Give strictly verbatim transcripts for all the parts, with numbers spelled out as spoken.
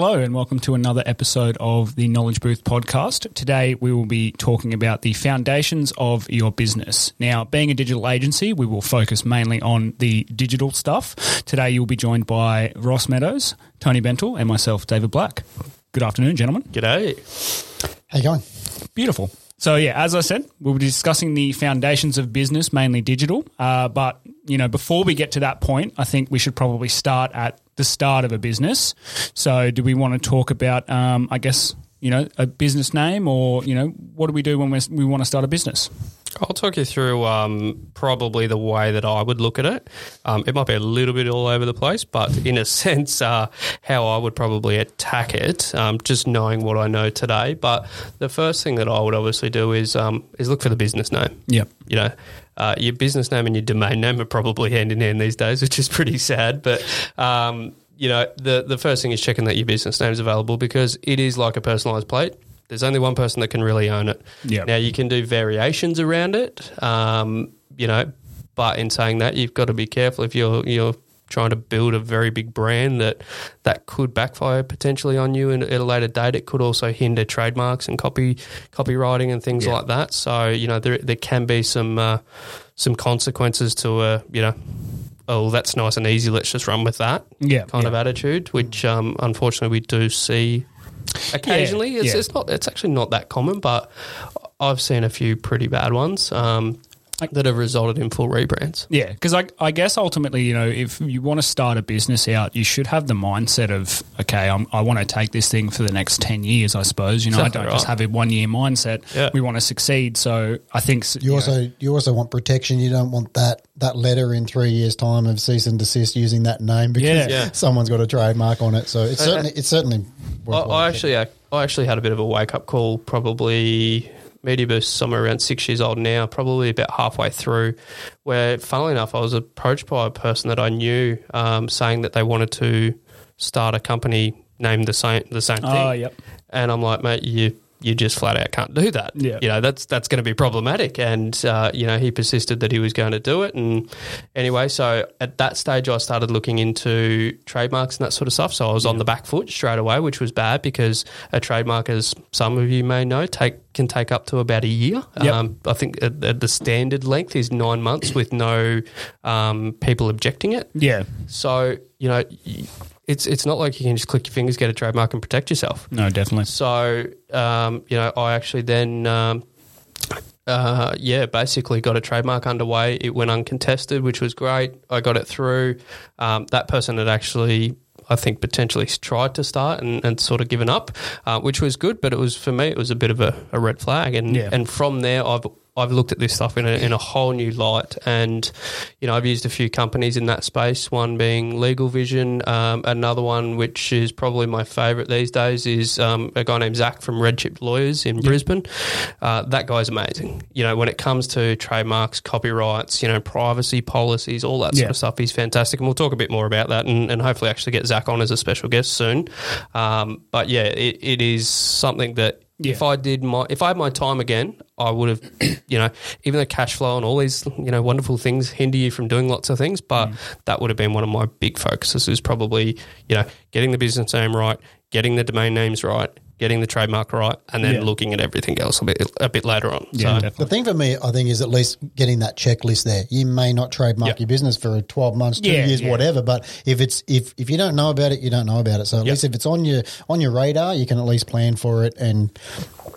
Hello and welcome to another episode of the Knowledge Booth Podcast. Today we will be talking about the foundations of your business. Now, being a digital agency, we will focus mainly on the digital stuff. Today you'll be joined by Ross Meadows, Tony Bentle and myself, David Black. Good afternoon, gentlemen. G'day. How you going? Beautiful. So yeah, as I said, we'll be discussing the foundations of business, mainly digital. Uh, but you know, before we get to that point, I think we should probably start at the start of a business. So, do we want to talk about, um, I guess, you know, a business name, or you know, what do we do when we we want to start a business? I'll talk you through um, probably the way that I would look at it. Um, it might be a little bit all over the place, but in a sense, uh, how I would probably attack it, um, just knowing what I know today. But the first thing that I would obviously do is um, is look for the business name. Yeah, you know. Uh, your business name and your domain name are probably hand in hand these days, which is pretty sad. But, um, you know, the, the first thing is checking that your business name is available, because it is like a personalised plate. There's only one person that can really own it. Yep. Now, you can do variations around it, um, you know, but in saying that, you've got to be careful if you're you're trying to build a very big brand that that could backfire potentially on you and at a later date. It could also hinder trademarks and copy copywriting and things yeah. like that. So, you know, there there can be some uh, some consequences to, uh, you know, oh, that's nice and easy, let's just run with that yeah, kind yeah. of attitude, which um, unfortunately we do see occasionally. Yeah, it's, yeah. it's not it's actually not that common, but I've seen a few pretty bad ones. Um that have resulted in full rebrands. Yeah, because I, I guess ultimately, you know, if you want to start a business out, you should have the mindset of, okay, I'm, I want to take this thing for the next ten years, I suppose. You know, exactly I don't right. just have a one-year mindset. Yeah. We want to succeed, so I think... You, you also know, you also want protection. You don't want that, that letter in three years' time of cease and desist using that name because yeah, yeah. someone's got a trademark on it. So it's certainly... It's certainly I, I, actually, I, I actually had a bit of a wake-up call probably... MediaBoost, somewhere around six years old now, probably about halfway through, where, funnily enough, I was approached by a person that I knew um, saying that they wanted to start a company named the same the same thing. Oh, yep. And I'm like, mate, you you just flat out can't do that. Yeah. You know, that's that's going to be problematic. And, uh, you know, he persisted that he was going to do it. And anyway, so at that stage, I started looking into trademarks and that sort of stuff. So I was yeah. on the back foot straight away, which was bad because a trademark, as some of you may know, take can take up to about a year. Yep. Um, I think uh, the standard length is nine months with no um, people objecting it. Yeah. So, you know, it's it's not like you can just click your fingers, get a trademark and protect yourself. No, definitely. So, um, you know, I actually then, um, uh, yeah, basically got a trademark underway. It went uncontested, which was great. I got it through. Um, that person had actually... I think potentially tried to start and, and sort of given up, uh, which was good. But it was for me, it was a bit of a, a red flag, and yeah. and from there, I've I've looked at this stuff in a, in a whole new light. And you know, I've used a few companies in that space. One being Legal Vision, um, another one which is probably my favourite these days is um, a guy named Zach from Red Chip Lawyers in yeah. Brisbane. Uh, that guy's amazing. You know, when it comes to trademarks, copyrights, you know, privacy policies, all that yeah. sort of stuff, he's fantastic. And we'll talk a bit more about that, and, and hopefully actually get Zach on as a special guest soon, um, but yeah, it, it is something that yeah. if I did my if I had my time again, I would have, you know, even though cash flow and all these you know wonderful things hinder you from doing lots of things, but mm. that would have been one of my big focuses is probably you know getting the business name right, getting the domain names right, getting the trademark right, and then yeah. looking at everything else a bit a bit later on. Yeah, so. Definitely. The thing for me, I think, is at least getting that checklist there. You may not trademark yep. your business for twelve months, two yeah, years, yeah. whatever, but if it's if, if you don't know about it, you don't know about it. So at yep. least if it's on your on your radar, you can at least plan for it and,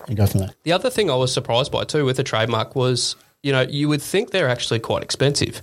and go from there. The other thing I was surprised by too with a trademark was, you know, you would think they're actually quite expensive.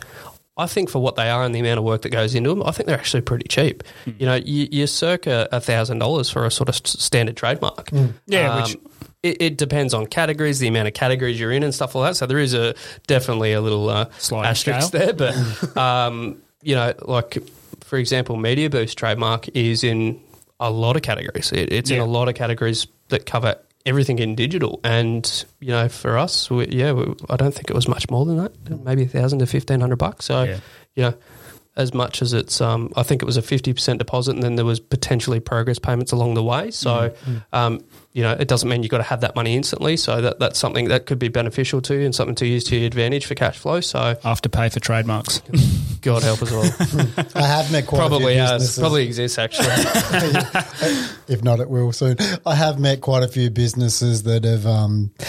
I think for what they are and the amount of work that goes into them, I think they're actually pretty cheap. Mm. You know, you, you're circa one thousand dollars for a sort of standard trademark. Mm. Yeah, um, which it, it depends on categories, the amount of categories you're in and stuff like that. So there is a definitely a little uh, asterisk scale there. But, um, you know, like, for example, MediaBoost trademark is in a lot of categories. It, it's yeah. in a lot of categories that cover everything in digital, and you know, for us, we, yeah, we, I don't think it was much more than that, maybe a thousand to fifteen hundred bucks. So, yeah. you know, as much as it's, um, I think it was a fifty percent deposit and then there was potentially progress payments along the way. So, mm-hmm. um, you know, it doesn't mean you've got to have that money instantly. So that that's something that could be beneficial to you and something to use to your advantage for cash flow. So after pay for trademarks. God help us all. I have met quite probably a few businesses. Has, probably exists actually. If not, it will soon. I have met quite a few businesses that have um, –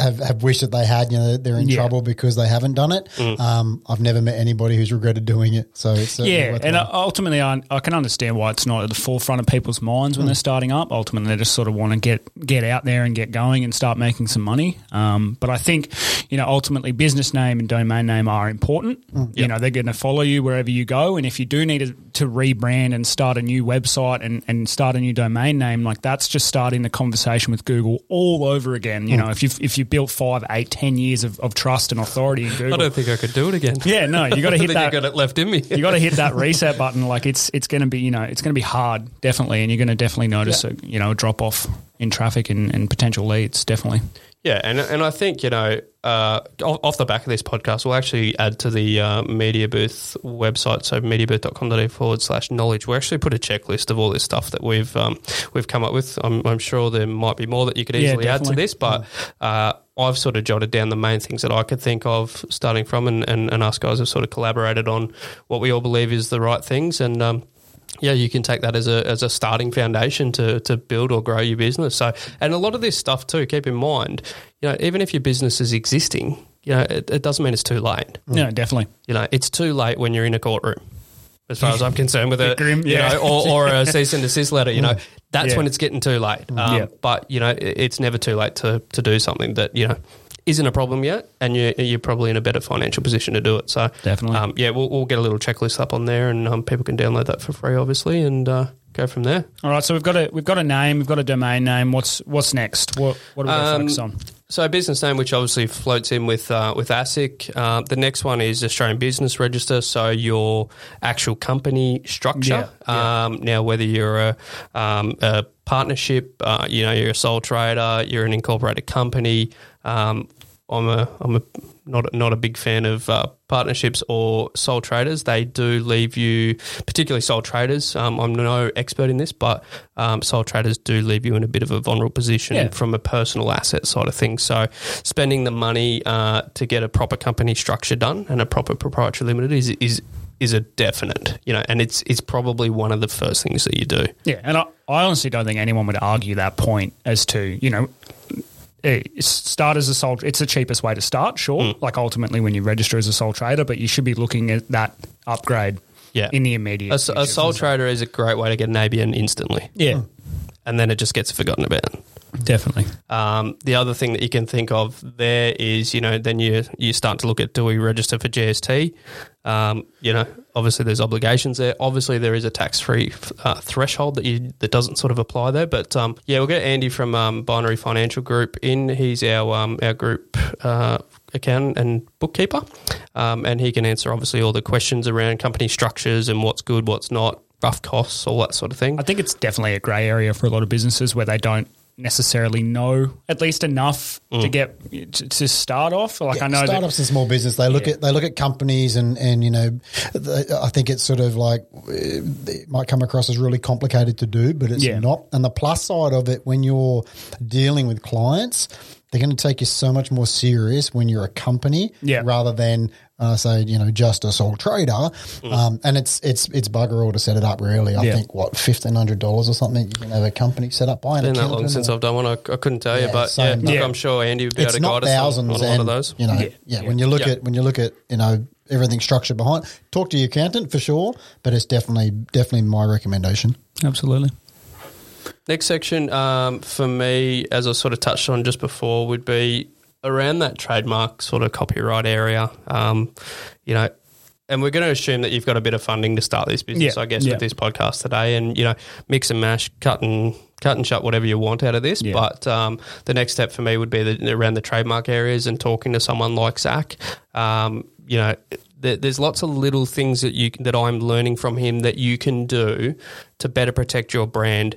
Have, have wished that they had, you know, they're in yeah. trouble because they haven't done it. Mm. Um, I've never met anybody who's regretted doing it. So it's yeah, and I, ultimately I, I can understand why it's not at the forefront of people's minds when mm. they're starting up. Ultimately, they just sort of want to get get out there and get going and start making some money. Um, but I think, you know, ultimately business name and domain name are important. Mm. Yep. You know, they're going to follow you wherever you go. And if you do need to, to rebrand and start a new website and, and start a new domain name, like that's just starting the conversation with Google all over again. You mm. know, if you've If you built five, eight, ten years of, of trust and authority in Google, I don't think I could do it again. Yeah, no, you got to hit that. I think I got it left in me. You got to hit that reset button. Like it's it's going to be, you know, it's going to be hard, definitely, and you're going to definitely notice yeah. a you know a drop off in traffic and, and potential leads, definitely. Yeah, and and I think you know uh, off the back of this podcast, we'll actually add to the uh, Media Booth website, so mediabooth.com.au forward slash knowledge. We actually put a checklist of all this stuff that we've um, we've come up with. I'm, I'm sure there might be more that you could easily yeah, add to this, but uh, I've sort of jotted down the main things that I could think of starting from, and, and, and us guys have sort of collaborated on what we all believe is the right things, and. Um, Yeah, you can take that as a as a starting foundation to to build or grow your business. So, and a lot of this stuff too, keep in mind, you know, even if your business is existing, you know, it, it doesn't mean it's too late. No, definitely. You know, it's too late when you're in a courtroom. As far as I'm concerned with it, grim, yeah. you know, or, or a cease and desist letter, you know, that's yeah. when it's getting too late. Um, yeah. But, you know, it, it's never too late to to do something that, you know, isn't a problem yet, and you, you're probably in a better financial position to do it. So definitely, um, yeah, we'll, we'll get a little checklist up on there, and um, people can download that for free, obviously, and uh, go from there. All right, so we've got a we've got a name, we've got a domain name. What's what's next? What what are we um, focused on? So business name, which obviously floats in with uh, with ASIC. Uh, the next one is Australian Business Register, so your actual company structure. Yeah, um, yeah. Now, whether you're a, um, a partnership, uh, you know, you're a sole trader, you're an incorporated company. Um, I'm a I'm a not not a big fan of uh, partnerships or sole traders. They do leave you, particularly sole traders. Um, I'm no expert in this, but um, sole traders do leave you in a bit of a vulnerable position yeah. from a personal asset side of things. So, spending the money uh, to get a proper company structure done and a proper proprietary limited is is. is a definite, you know, and it's it's probably one of the first things that you do. Yeah, and I, I honestly don't think anyone would argue that point as to, you know, start as a sole – it's the cheapest way to start, sure, mm. like ultimately when you register as a sole trader, but you should be looking at that upgrade yeah. in the immediate future. A, a sole trader is a great way to get an A B N instantly. Yeah. Mm. And then it just gets forgotten about. Definitely. Um, the other thing that you can think of there is, you know, then you you start to look at do we register for G S T? Um, you know, obviously there's obligations there. Obviously there is a tax-free uh, threshold that you that doesn't sort of apply there. But, um, yeah, we'll get Andy from um, Binary Financial Group in. He's our, um, our group uh, accountant and bookkeeper, um, and he can answer obviously all the questions around company structures and what's good, what's not, rough costs, all that sort of thing. I think it's definitely a grey area for a lot of businesses where they don't necessarily know at least enough mm. to get to, to start off. Like yeah, I know startups and small business, they look yeah. at they look at companies and and you know, they, I think it's sort of like it might come across as really complicated to do, but it's yeah. not. And the plus side of it, when you're dealing with clients, they're going to take you so much more serious when you're a company yeah. rather than uh, say, you know, just a sole trader. Mm. Um, and it's it's it's bugger all to set it up really. I yeah. think, what, fifteen hundred dollars or something you can have a company set up by an accountant. It's been that long since I've done one. I, I couldn't tell yeah, you, but so yeah, no, yeah. I'm sure Andy would be it's able to guide us on, on and, a lot of those. You know, yeah. Yeah, yeah. When you look yeah. at when you look at, you know, everything structured behind, talk to your accountant for sure, but it's definitely definitely my recommendation. Absolutely. Next section um, for me, as I sort of touched on just before, would be around that trademark sort of copyright area, um, you know, and we're going to assume that you've got a bit of funding to start this business, yeah. I guess, yeah. with this podcast today and, you know, mix and mash, cut and cut and shut whatever you want out of this. Yeah. But um, the next step for me would be the, around the trademark areas and talking to someone like Zach, um, you know, there's lots of little things that you that I'm learning from him that you can do to better protect your brand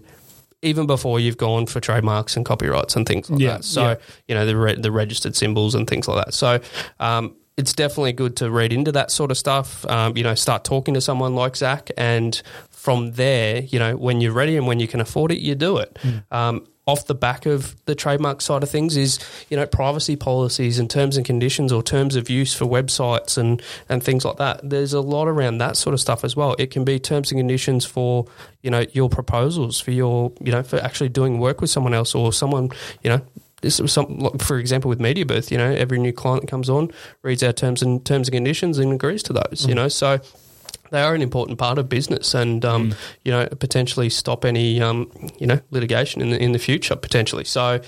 even before you've gone for trademarks and copyrights and things like yeah, that. So, yeah. you know, the re- the registered symbols and things like that. So um, it's definitely good to read into that sort of stuff, um, you know, start talking to someone like Zach, and from there, you know, when you're ready and when you can afford it, you do it. Mm. Um, off the back of the trademark side of things is, you know, privacy policies and terms and conditions or terms of use for websites and, and things like that. There's a lot around that sort of stuff as well. It can be terms and conditions for, you know, your proposals, for your, you know, for actually doing work with someone else or someone, you know, this was something, for example, with MediaBooth, you know, every new client that comes on reads our terms and terms and conditions and agrees to those, mm. you know, so they are an important part of business and, um, mm. you know, potentially stop any, um, you know, litigation in the, in the future potentially. So,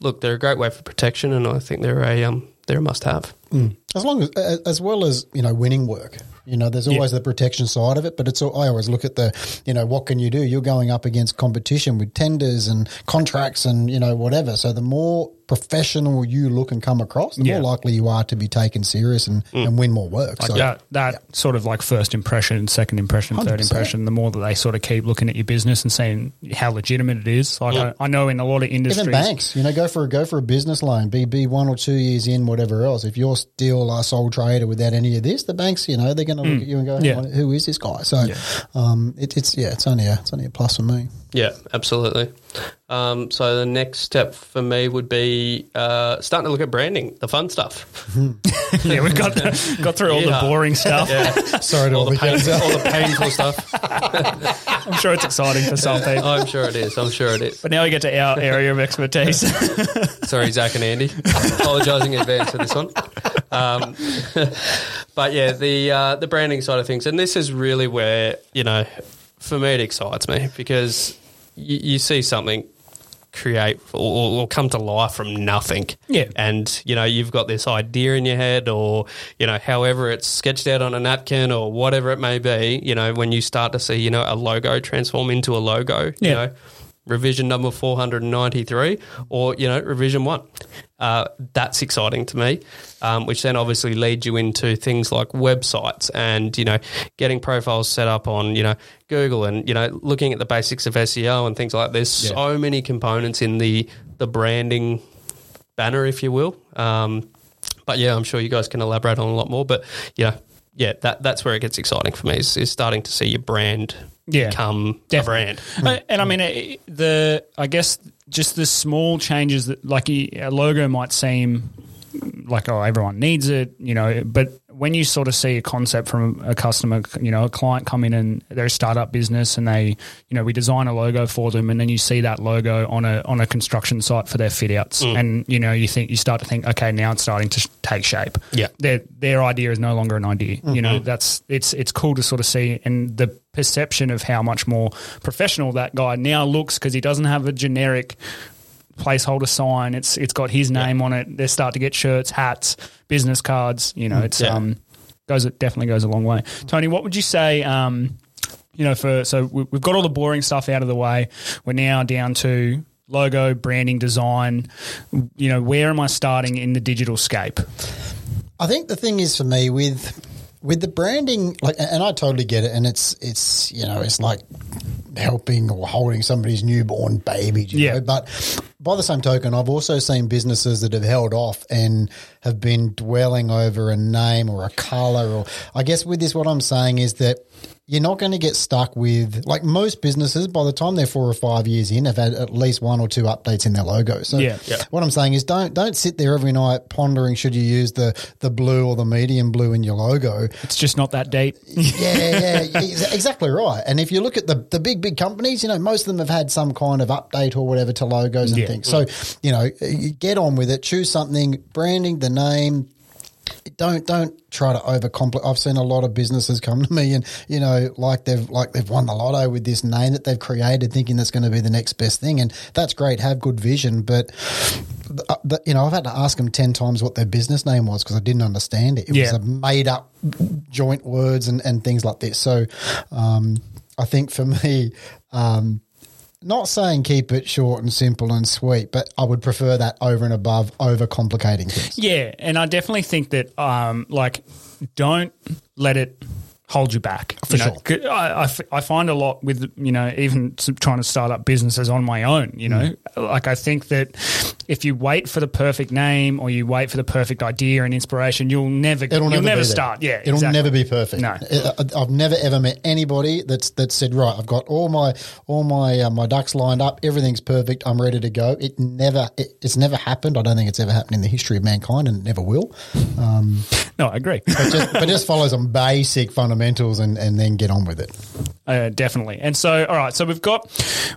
look, they're a great way for protection, and I think they're a um, they're a must-have. Mm. As long as, as well as, you know, winning work. You know, there's always yeah. the protection side of it, but it's. I always look at the, you know, what can you do? You're going up against competition with tenders and contracts and, you know, whatever. So the more professional you look and come across, the yeah. more likely you are to be taken serious and, mm. and win more work. Like so, that that yeah. sort of like first impression, second impression, one hundred percent. Third impression, the more that they sort of keep looking at your business and seeing how legitimate it is. Like yeah. I, I know in a lot of industries. Even banks, you know, go for a, go for a business loan, be, be one or two years in, whatever else. If you're still a sole trader without any of this, the banks, you know, they're going to look mm. at you and go, yeah. who is this guy? So yeah. um, it, it's yeah, it's only a it's only a plus for me. Yeah, absolutely. Um, so the next step for me would be uh, starting to look at branding, the fun stuff. Mm-hmm. yeah, we've got the, got through all yeah. the boring stuff. Yeah. Sorry to all, all, the pain, all the painful stuff. I'm sure it's exciting for some people. I'm sure it is. I'm sure it is. But now we get to our area of expertise. Sorry, Zach and Andy. Apologising in advance for this one. Um, but yeah, the uh, the branding side of things, and this is really where, you know, for me it excites me because you, you see something create or, or come to life from nothing. Yeah. And, you know, you've got this idea in your head or, you know, however it's sketched out on a napkin or whatever it may be, you know, when you start to see, you know, a logo transform into a logo, yeah. you know, revision number four hundred ninety-three or, you know, revision one. Uh, that's exciting to me, um, which then obviously leads you into things like websites and, you know, getting profiles set up on, you know, Google and, you know, looking at the basics of S E O and things like that. There's yeah. so many components in the the branding banner, if you will. Um, but, yeah, I'm sure you guys can elaborate on a lot more. But, you know, yeah, that, that's where it gets exciting for me is, is starting to see your brand yeah, become definitely. a brand. And, I mean, it, the I guess – just the small changes that, like, a logo might seem like, oh, everyone needs it, you know, but when you sort of see a concept from a customer, you know, a client come in and they're a startup business and they, you know, we design a logo for them and then you see that logo on a on a construction site for their fit outs mm. and, you know, you think you start to think, okay, now it's starting to sh- take shape. Yeah. Their their idea is no longer an idea. Mm-hmm. You know, that's it's it's cool to sort of see and the perception of how much more professional that guy now looks because he doesn't have a generic placeholder sign. It's it's got his name yeah. on it. They start to get shirts, hats, business cards. You know, it's yeah. um goes it definitely goes a long way. Tony, what would you say? Um, you know, for so we've got all the boring stuff out of the way. We're now down to logo, branding, design. You know, where am I starting in the digital scape? I think the thing is for me with with the branding, like, and I totally get it. And it's it's you know it's like helping or holding somebody's newborn baby. You yeah, know? But. By the same token, I've also seen businesses that have held off and have been dwelling over a name or a colour. Or I guess with this, what I'm saying is that you're not going to get stuck with, like most businesses, by the time they're four or five years in, have had at least one or two updates in their logo. So yeah, yeah. what I'm saying is don't don't sit there every night pondering should you use the, the blue or the medium blue in your logo. It's just not that deep. yeah, yeah, exactly right. And if you look at the, the big, big companies, you know, most of them have had some kind of update or whatever to logos and yeah. things. So, you know, get on with it. Choose something, branding, the name. Don't don't try to overcomplicate. I've seen a lot of businesses come to me and, you know, like they've like they've won the lotto with this name that they've created thinking that's going to be the next best thing. And that's great. Have good vision. But, but you know, I've had to ask them ten times what their business name was because I didn't understand it. It yeah. was a made up joint words and, and things like this. So um, I think for me um, – not saying keep it short and simple and sweet, but I would prefer that over and above overcomplicating things. Yeah, and I definitely think that, um, like, don't let it hold you back. For you know, sure. I, I, I find a lot with, you know, even trying to start up businesses on my own, you know. Mm. Like I think that if you wait for the perfect name or you wait for the perfect idea and inspiration, you'll never It'll you'll never, never start. Yeah, It'll exactly. never be perfect. No. I've never ever met anybody that's that said, right, I've got all my all my uh, my ducks lined up, everything's perfect, I'm ready to go. It never it, it's never happened. I don't think it's ever happened in the history of mankind and it never will. Um, no, I agree. But just, but just follow some basic fundamentals. And, and then get on with it. Uh, definitely. And so, all right, so we've got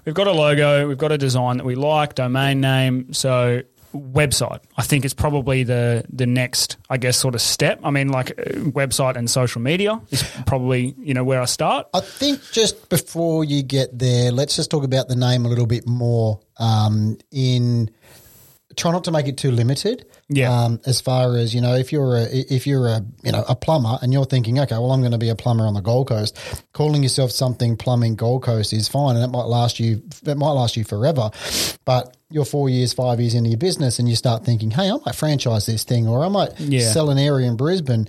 we've got a logo, we've got a design that we like, domain name. So website, I think, is probably the the next, I guess, sort of step. I mean, like website and social media is probably, you know, where I start. I think just before you get there, let's just talk about the name a little bit more um, in – try not to make it too limited. Yeah. Um, as far as, you know, if you're a if you're a you know a plumber and you're thinking, okay, well, I'm going to be a plumber on the Gold Coast, calling yourself something Plumbing Gold Coast is fine, and it might last you it might last you forever, but you're four years, five years into your business and you start thinking, hey, I might franchise this thing or I might yeah. sell an area in Brisbane.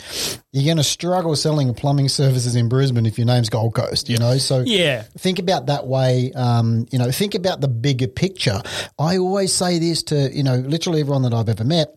You're going to struggle selling plumbing services in Brisbane if your name's Gold Coast, you know. So yeah. think about that way, um, you know, think about the bigger picture. I always say this to, you know, literally everyone that I've ever met.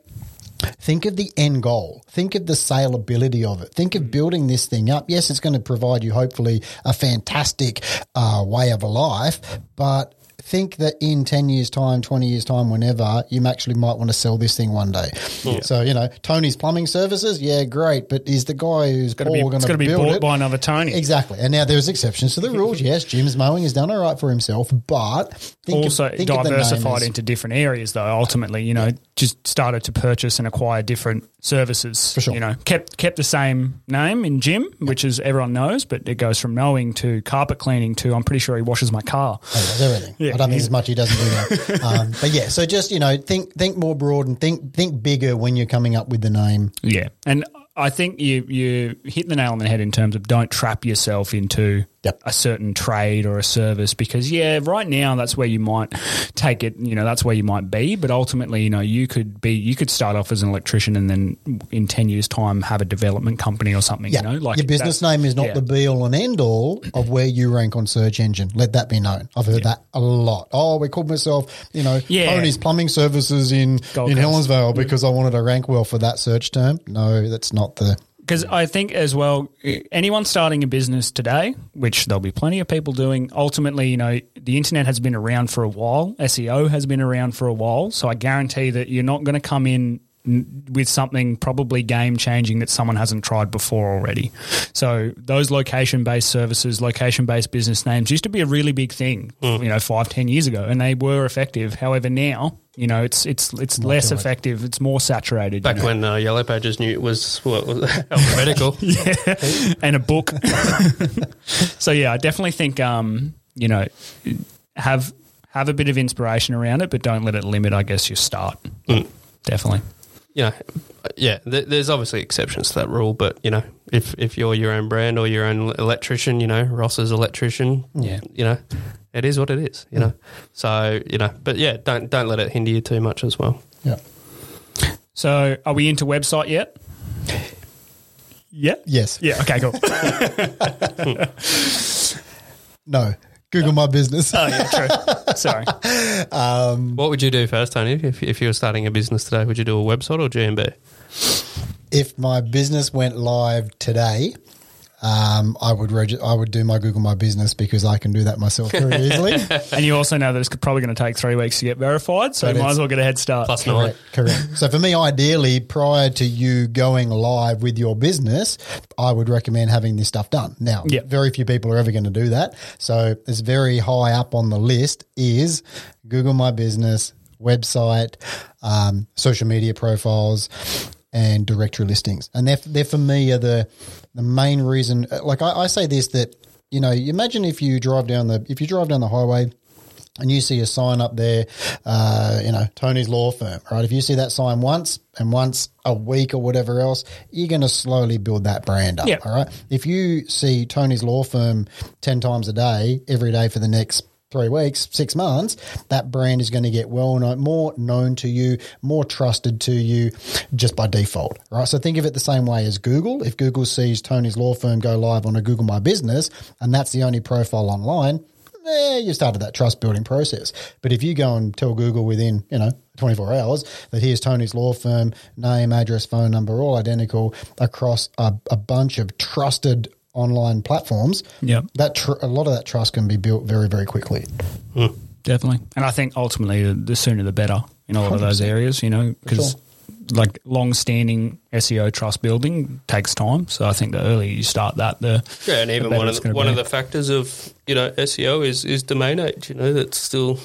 Think of the end goal. Think of the saleability of it. Think of building this thing up. Yes, it's going to provide you hopefully a fantastic uh, way of a life, but think that in ten years' time, twenty years' time, whenever, you actually might want to sell this thing one day. Yeah. So, you know, Tony's Plumbing Services, yeah, great, but is the guy who's going to be going to be bought it? By another Tony. Exactly. And now there's exceptions to the rules. Yes, Jim's mowing has done all right for himself, but think also of, think diversified into different areas though, ultimately, you know, yeah. just started to purchase and acquire different services. For sure. You know, kept kept the same name in Jim, yeah. which is everyone knows, but it goes from mowing to carpet cleaning to I'm pretty sure he washes my car. Hey, that's everything. Yeah. I don't think as much he doesn't do that. Um, but, yeah, so just, you know, think think more broad and think think bigger when you're coming up with the name. Yeah, and I think you you hit the nail on the head in terms of don't trap yourself into yep. a certain trade or a service because, yeah, right now that's where you might take it, you know, that's where you might be. But ultimately, you know, you could be you could start off as an electrician and then in ten years' time have a development company or something, yeah. you know. Like your business name is not yeah. the be-all and end-all of where you rank on search engine. Let that be known. I've heard yeah. that a lot. Oh, we called myself, you know, yeah. Tony's Plumbing Services in, in Helensvale because I wanted to rank well for that search term. No, that's not. Because I think as well, anyone starting a business today, which there'll be plenty of people doing, ultimately, you know, the internet has been around for a while. S E O has been around for a while. So I guarantee that you're not going to come in with something probably game-changing that someone hasn't tried before already. So those location-based services, location-based business names used to be a really big thing, mm. you know, five, ten years ago, and they were effective. However, now, you know, it's it's it's more less effective. It's more saturated. Back you know? when uh, Yellow Pages knew it was, well, was alphabetical. yeah, and a book. So, yeah, I definitely think, um, you know, have have a bit of inspiration around it, but don't let it limit, I guess, your start. Mm. Definitely. You know, yeah, th- there's obviously exceptions to that rule, but, you know, if, if you're your own brand or your own electrician, you know, Ross's electrician, yeah, you know, it is what it is, you know. So, you know, but, yeah, don't don't let it hinder you too much as well. Yeah. So are we into website yet? Yeah? Yes. Yeah, okay, cool. No. Google my business. Oh, yeah, true. Sorry. Um, what would you do first, Tony, if, if you were starting a business today? Would you do a website or G M B? If my business went live today, um, I would reg- I would do my Google My Business because I can do that myself very easily. And you also know that it's probably going to take three weeks to get verified, so but you might as well get a head start. Plus nine. Correct, correct. So for me, ideally, prior to you going live with your business, I would recommend having this stuff done. Now, yep. very few people are ever going to do that, so it's very high up on the list is Google My Business, website, um, social media profiles, and directory listings. And they're, they're for me are the the main reason. Like I, I say this, that, you know, you imagine if you drive down the if you drive down the highway and you see a sign up there, uh, you know, Tony's Law Firm, right? If you see that sign once and once a week or whatever else, you're going to slowly build that brand up, yep. all right? If you see Tony's Law Firm ten times a day, every day for the next three weeks, six months, that brand is going to get well known, more known to you, more trusted to you just by default, right? So think of it the same way as Google. If Google sees Tony's law firm go live on a Google My Business and that's the only profile online, eh, you started that trust building process. But if you go and tell Google within, you know, twenty-four hours that here's Tony's law firm, name, address, phone number, all identical across a, a bunch of trusted online platforms, yeah, that tr- a lot of that trust can be built very, very quickly. Mm, definitely. And I think ultimately the sooner the better in all one hundred percent of those areas, you know, because sure. like long-standing S E O trust building takes time. So I think the earlier you start that, the yeah, and even one of the, one of the factors of, you know, S E O is is domain age. You know, that's still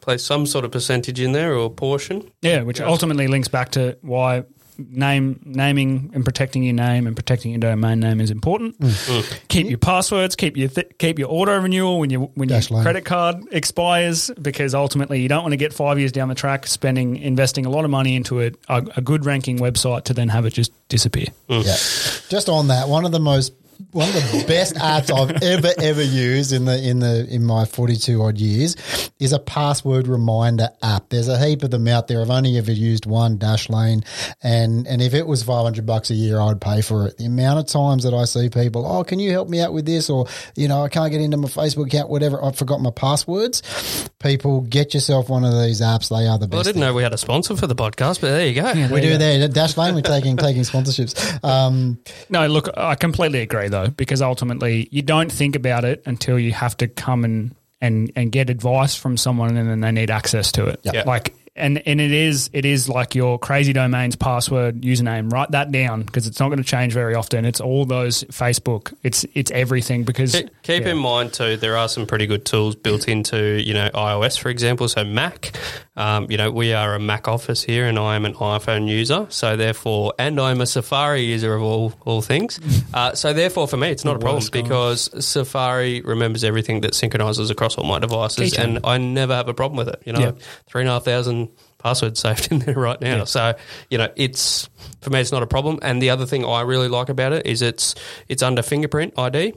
plays some sort of percentage in there or portion. Yeah, which yeah. ultimately links back to why name naming and protecting your name and protecting your domain name is important. Mm. Keep your passwords, keep your th- keep your auto renewal when you when Dashlane. your credit card expires, because ultimately you don't want to get five years down the track spending investing a lot of money into a, a, a good ranking website to then have it just disappear. Mm. Yeah. Just on that, one of the most one of the best apps I've ever ever used in the in the in my forty-two odd years is a password reminder app. There's a heap of them out there. I've only ever used one, Dashlane, and and if it was five hundred bucks a year, I would pay for it. The amount of times that I see people, oh, can you help me out with this, or you know, I can't get into my Facebook account, whatever. I forgot my passwords. People, get yourself one of these apps. They are the best. Well, I didn't thing. know we had a sponsor for the podcast, but there you go. Yeah, there we you do go. there. Dashlane, we're taking taking sponsorships. Um, no, look, I completely agree. Though, because ultimately you don't think about it until you have to come and, and, and get advice from someone and then they need access to it. Yep. Like, and, and it is, it is like your crazy domains, password, username, write that down because it's not going to change very often. It's all those Facebook, it's, it's everything because. Keep, keep yeah. in mind too, there are some pretty good tools built into, you know, iOS, for example. So Mac, um, you know, we are a Mac office here and I am an iPhone user. So therefore, and I'm a Safari user of all, all things. Uh, so therefore for me, it's not a problem because Safari remembers everything that synchronizes across all my devices and I never have a problem with it. You know, yeah. three and a half thousand password saved in there right now. Yeah. So, you know, it's for me it's not a problem. And the other thing I really like about it is it's it's under fingerprint I D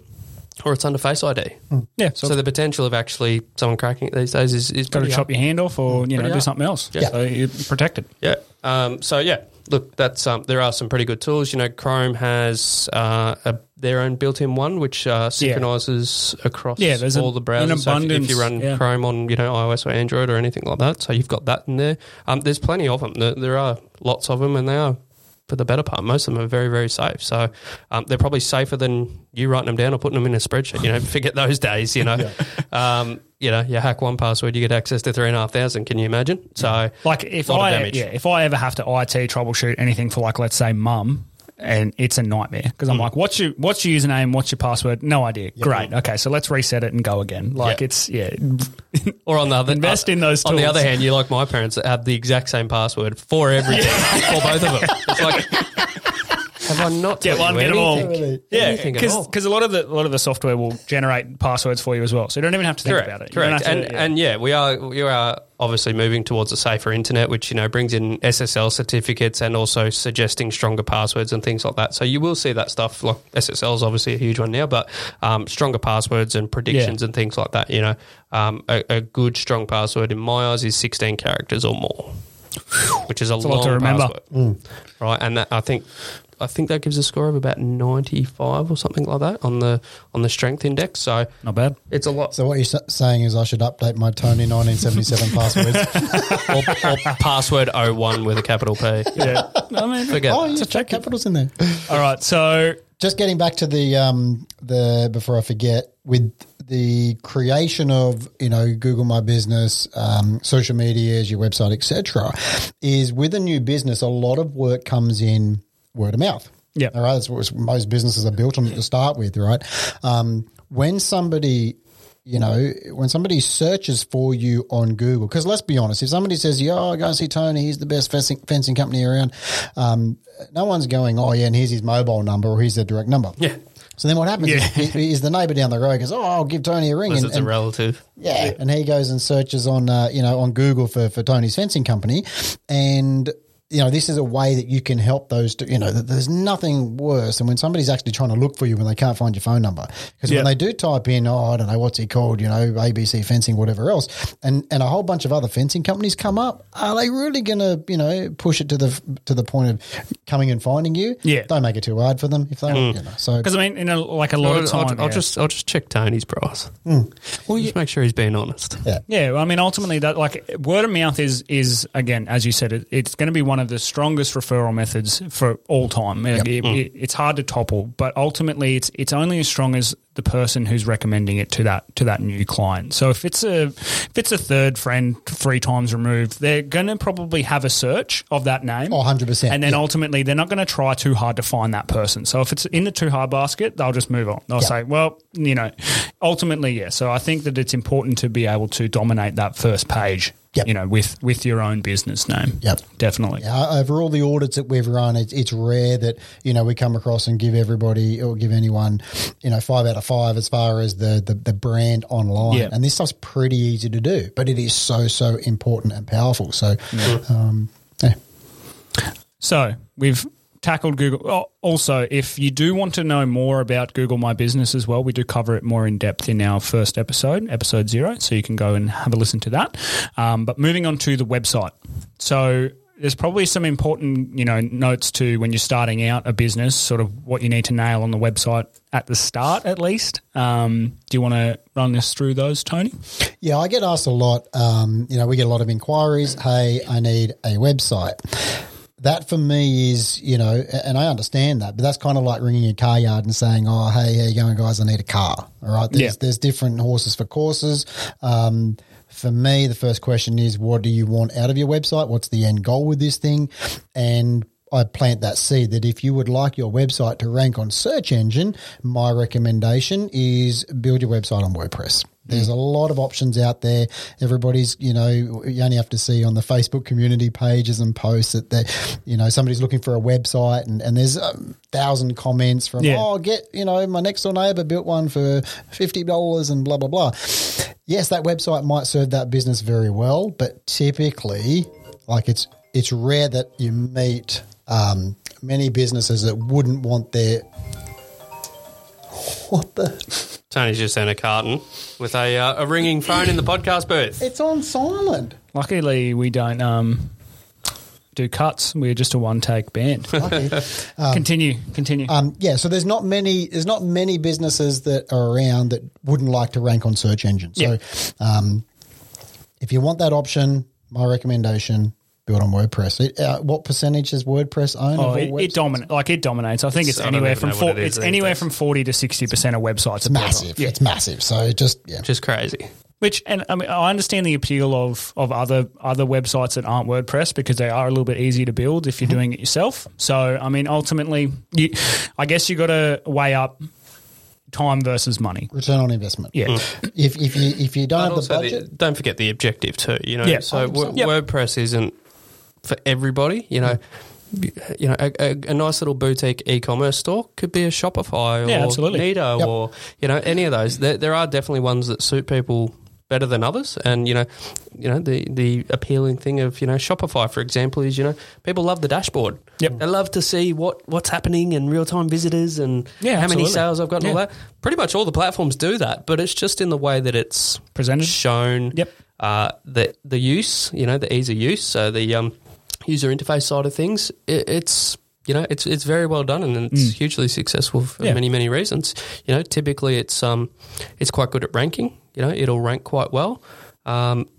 or it's under Face I D. Mm. Yeah. So, so the potential of actually someone cracking it these days is, is got to chop up. your hand off or, you pretty know, up. do something else. Yeah. So you're protected. Yeah. Um, so, yeah, look, that's um, there are some pretty good tools. You know, Chrome has uh, a, their own built-in one which uh, synchronizes yeah. across yeah, all a, the browsers. So if, if you run yeah. Chrome on, you know, iOS or Android or anything like that, so you've got that in there. Um, there's plenty of them. There, there are lots of them and they are, for the better part, most of them are very, very safe. So um, they're probably safer than you writing them down or putting them in a spreadsheet. You know, forget those days, you know. yeah. um, you know, you hack one password, you get access to three and a half thousand. Can you imagine? So like if I, yeah, if I ever have to I T troubleshoot anything for like, let's say mum, and it's a nightmare because I'm mm. like, what's your what's your username? What's your password? No idea. Yep. Great. Okay, so let's reset it and go again. Like yep. it's yeah. Or on the other invest uh, in those. Tools. On the other hand, you're like my parents that have the exact same password for everything for both of them. It's like, have I not get one at all? Yeah, because a lot of the a lot of the software will generate passwords for you as well, so you don't even have to think correct, about it. Correct. To, and yeah. and yeah, we are we are. obviously moving towards a safer internet, which, you know, brings in S S L certificates and also suggesting stronger passwords and things like that. So you will see that stuff. Like S S L is obviously a huge one now, but um, stronger passwords and predictions yeah. and things like that, you know. Um, a, a good strong password in my eyes is sixteen characters or more, which is a, long a lot to remember. Password, mm. right? And that, I think... I think that gives a score of about ninety-five or something like that on the on the strength index. So not bad. It's a lot. So what you're saying is I should update my Tony nineteen seventy-seven passwords or, or password oh one with a capital P. Yeah, I mean, forget oh, you check capitals in there. All right, so just getting back to the um the before I forget with. the creation of, you know, Google My Business, um, social media, your website, et cetera, is with a new business, a lot of work comes in word of mouth. Yeah. All right. That's what most businesses are built on to start with, right? Um, when somebody, you know, when somebody searches for you on Google, because let's be honest, if somebody says, yeah, oh, go see Tony, he's the best fencing, fencing company around, um, no one's going, oh, yeah, and here's his mobile number or here's their direct number. Yeah. So then what happens yeah. is, is the neighbour down the road goes, oh, I'll give Tony a ring. Because it's and, a relative. Yeah, yeah. And he goes and searches on, uh, you know, on Google for, for Tony's fencing company and you know, this is a way that you can help those, to, you know, that there's nothing worse than when somebody's actually trying to look for you when they can't find your phone number. Because yep. when they do type in, oh, I don't know, what's he called, you know, A B C fencing, whatever else, and, and a whole bunch of other fencing companies come up, are they really going to, you know, push it to the to the point of coming and finding you? Yeah. Don't make it too hard for them if they mm. you know. So because, I mean, you know, like a lot I'll, of time. I'll, yeah. I'll, just, I'll just check Tony's price. Mm. Well, just you, make sure he's being honest. Yeah. Yeah, well, I mean, ultimately, that like word of mouth is, is again, as you said, it, it's going to be one of the strongest referral methods for all time. Yep. It, mm. it, it's hard to topple, but ultimately it's it's only as strong as the person who's recommending it to that to that new client. So if it's a if it's a third friend three times removed, they're going to probably have a search of that name. Oh, one hundred percent. And then yep. ultimately they're not going to try too hard to find that person. So if it's in the too hard basket, they'll just move on. They'll yep. say, well, you know, ultimately, yeah. So I think that it's important to be able to dominate that first page. Yep. You know, with, with your own business name. Yep. Definitely. Yeah, over all the audits that we've run, it's, it's rare that, you know, we come across and give everybody or give anyone, you know, five out of five as far as the, the, the brand online. Yep. And this stuff's pretty easy to do, but it is so, so important and powerful. So, yep. um, yeah. So we've tackled Google. Also, if you do want to know more about Google My Business as well, we do cover it more in depth in our first episode, episode zero, so you can go and have a listen to that. Um, but moving on to the website. So there's probably some important, you know, notes to when you're starting out a business, sort of what you need to nail on the website at the start at least. Um, do you want to run us through those, Tony? Yeah, I get asked a lot. Um, you know, we get a lot of inquiries. Hey, I need a website. That for me is, you know, and I understand that, but that's kind of like ringing a car yard and saying, oh, hey, how you going, guys? I need a car, all right? There's, yeah. there's different horses for courses. Um, for me, the first question is, what do you want out of your website? What's the end goal with this thing? And I plant that seed that if you would like your website to rank on search engine, my recommendation is build your website on WordPress. There's a lot of options out there. Everybody's, you know, you only have to see on the Facebook community pages and posts that, they, you know, somebody's looking for a website and, and there's a thousand comments from, yeah. oh, get, you know, my next door neighbor built one for fifty dollars and blah, blah, blah. Yes, that website might serve that business very well, but typically, like it's it's rare that you meet um, many businesses that wouldn't want their – what the – Tony's just in a carton with a uh, a ringing phone in the podcast booth. It's on silent. Luckily, we don't um, do cuts. We're just a one take band. Okay. um, continue, continue. Um, yeah, so there's not many there's not many businesses that are around that wouldn't like to rank on search engines. So, yeah. um, if you want that option, my recommendation. Built on WordPress. It, uh, what percentage is WordPress owned? Oh, it, it dominate like it dominates. I think it's, it's anywhere from four, it is, it's anywhere it from forty to sixty percent of websites. It's massive. Yeah. It's massive. So just yeah, just crazy. Which and I mean I understand the appeal of of other other websites that aren't WordPress because they are a little bit easier to build if you're doing it yourself. So I mean ultimately, you I guess you got to weigh up. Time versus money, return on investment. Yeah, mm. if if you if you don't but have the budget, the, don't forget the objective too. You know, yeah, so w- yep. WordPress isn't for everybody. You know, mm. you know, a, a, a nice little boutique e-commerce store could be a Shopify yeah, or Neto yep. or you know any of those. There, there are definitely ones that suit people better than others, and you know, you know the the appealing thing of you know Shopify, for example, is you know people love the dashboard. Yep. They love to see what, what's happening and real-time visitors and yeah, how absolutely. many sales I've got and yeah. all that. Pretty much all the platforms do that, but it's just in the way that it's presented, shown, yep. uh, the, the use, you know, the ease of use, so the um, user interface side of things, it, it's you know it's it's very well done and it's mm. hugely successful for yeah. many, many reasons. You know, typically it's um it's quite good at ranking. You know, it'll rank quite well. Um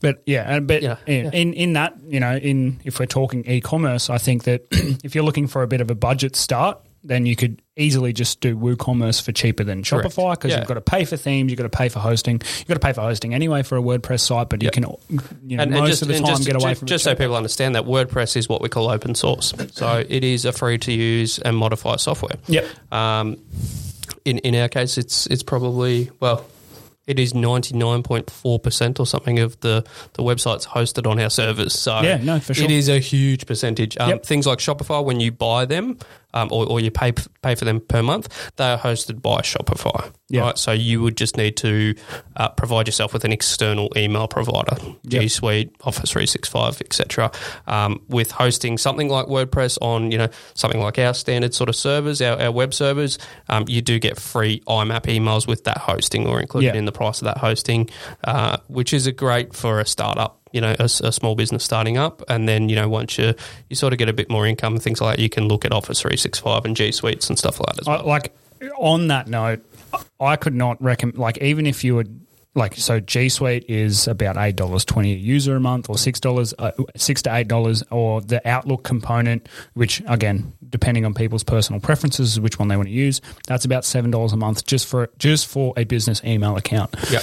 But yeah, but yeah, yeah. in in that you know, in if we're talking e-commerce, I think that if you're looking for a bit of a budget start, then you could easily just do WooCommerce for cheaper than Shopify because yeah. you've got to pay for themes, you've got to pay for hosting, you've got to pay for hosting anyway for a WordPress site. But yeah. you can, you know, and, most and just, of the time just, get away just, from just it so cheaper. People understand that WordPress is what we call open source, so it is a free to use and modify software. Yep. Um, in in our case, it's it's probably well. It is ninety-nine point four percent or something of the, the websites hosted on our servers. So yeah, no, for sure. It is a huge percentage. Um, yep. Things like Shopify, when you buy them, um, or, or you pay pay for them per month, they are hosted by Shopify. Yeah. Right? So you would just need to uh, provide yourself with an external email provider, G yep. Suite, Office three sixty-five, et cetera, um, with hosting something like WordPress on, you know, something like our standard sort of servers, our, our web servers, um, you do get free I MAP emails with that hosting or included yep. in the price of that hosting, uh, which is a great for a startup. You know, a, a small business starting up, and then, you know, once you you sort of get a bit more income and things like that, you can look at Office three sixty-five and G Suites and stuff like that as well. I, like, on that note, I could not recommend, like, even if you would, like, so G Suite is about eight dollars twenty a user a month, or six dollars uh, six to eight dollars, or the Outlook component, which, again, depending on people's personal preferences, which one they want to use, that's about seven dollars a month just for, just for a business email account. Yeah.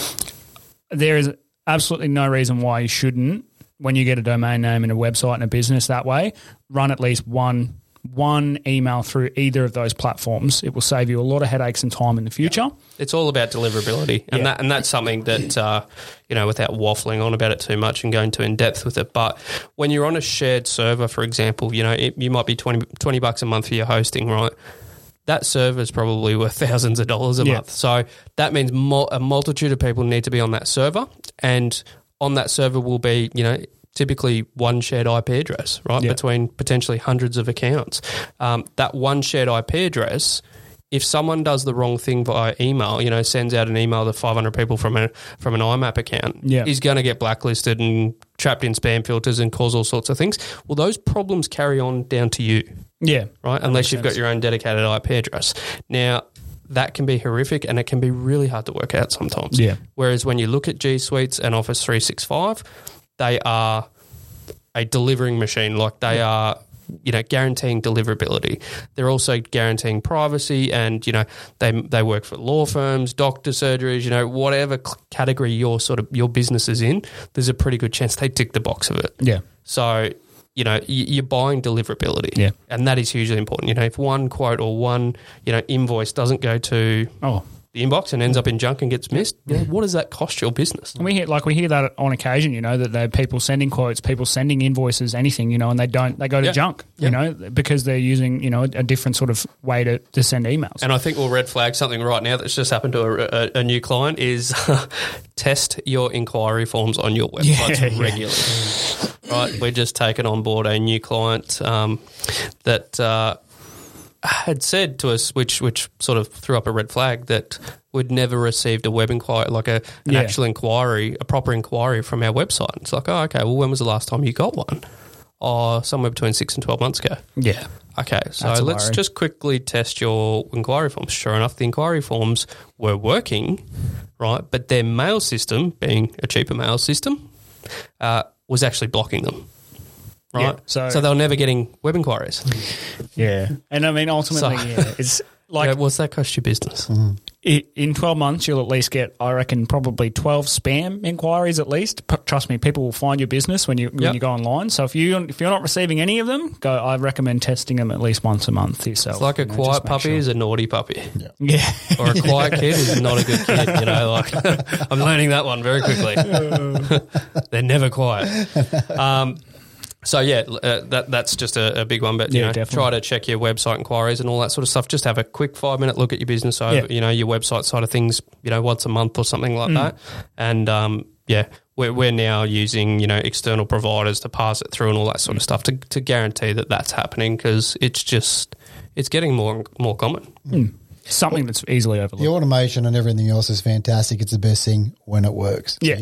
There is absolutely no reason why you shouldn't, when you get a domain name and a website and a business that way, run at least one one email through either of those platforms. It will save you a lot of headaches and time in the future. It's all about deliverability, and yeah. that and that's something that, uh, you know, without waffling on about it too much and going too in-depth with it, but when you're on a shared server, for example, you know, it, you might be twenty, twenty bucks a month for your hosting, right? That server is probably worth thousands of dollars a yeah. month. So that means mul- a multitude of people need to be on that server, and on that server will be, you know, typically one shared I P address, right, yeah. between potentially hundreds of accounts. Um, that one shared I P address, if someone does the wrong thing via email, you know, sends out an email to five hundred people from a from an I MAP account, yeah. is going to get blacklisted and trapped in spam filters and cause all sorts of things. Well, those problems carry on down to you. Yeah. Right? Unless you've got your own dedicated I P address. Now, that can be horrific, and it can be really hard to work out sometimes. Yeah. Whereas when you look at G Suites and Office three sixty-five, they are a delivering machine. Like, they yeah. are, you know, guaranteeing deliverability. They're also guaranteeing privacy, and, you know, they they work for law firms, doctor surgeries, you know, whatever category your sort of your business is in, there's a pretty good chance they tick the box of it. Yeah. So, you know, you're buying deliverability, yeah. and that is hugely important. You know, if one quote or one, you know, invoice doesn't go to oh. the inbox and ends up in junk and gets missed, yeah. what does that cost your business? And we hear, like, we hear that on occasion, you know, that they're people sending quotes, people sending invoices, anything, you know, and they don't, they go to yeah. junk, yeah. you know, because they're using, you know, a different sort of way to, to send emails. And I think we'll red flag something right now that's just happened to a, a, a new client is test your inquiry forms on your websites yeah, regularly. Yeah. Right, we're just taking on board a new client um, that uh, had said to us, which which sort of threw up a red flag, that we'd never received a web inquiry, like a, an yeah. actual inquiry, a proper inquiry from our website. It's like, oh, okay, well, when was the last time you got one? Oh, somewhere between six and twelve months ago. Yeah. Okay, so That's let's hilarious. just quickly test your inquiry forms. Sure enough, the inquiry forms were working, right, but their mail system, being a cheaper mail system, uh, was actually blocking them, right? Yeah, so, so they were never getting web inquiries. Yeah. And, I mean, ultimately, so, yeah, it's like... Yeah, what's that cost your business? Mm. It, in twelve months, you'll at least get, I reckon, probably twelve spam inquiries at least. P- trust me, people will find your business when you when yep. you go online. So if, you, if you're not receiving any of them, go. I recommend testing them at least once a month yourself. It's like a quiet know, puppy sure. is a naughty puppy. Yeah. yeah. Or a quiet kid is not a good kid, you know. Like I'm learning that one very quickly. They're never quiet. Um So, yeah, uh, that that's just a, a big one. But, you yeah, know, definitely. Try to check your website inquiries and all that sort of stuff. Just have a quick five-minute look at your business, over, yeah. you know, your website side of things, you know, once a month or something like mm. that. And, um, yeah, we're, we're now using, you know, external providers to pass it through and all that sort mm. of stuff to, to guarantee that that's happening, because it's just – it's getting more more common. Mm. Something well, that's easily overlooked. The automation and everything else is fantastic. It's the best thing when it works. Yeah, you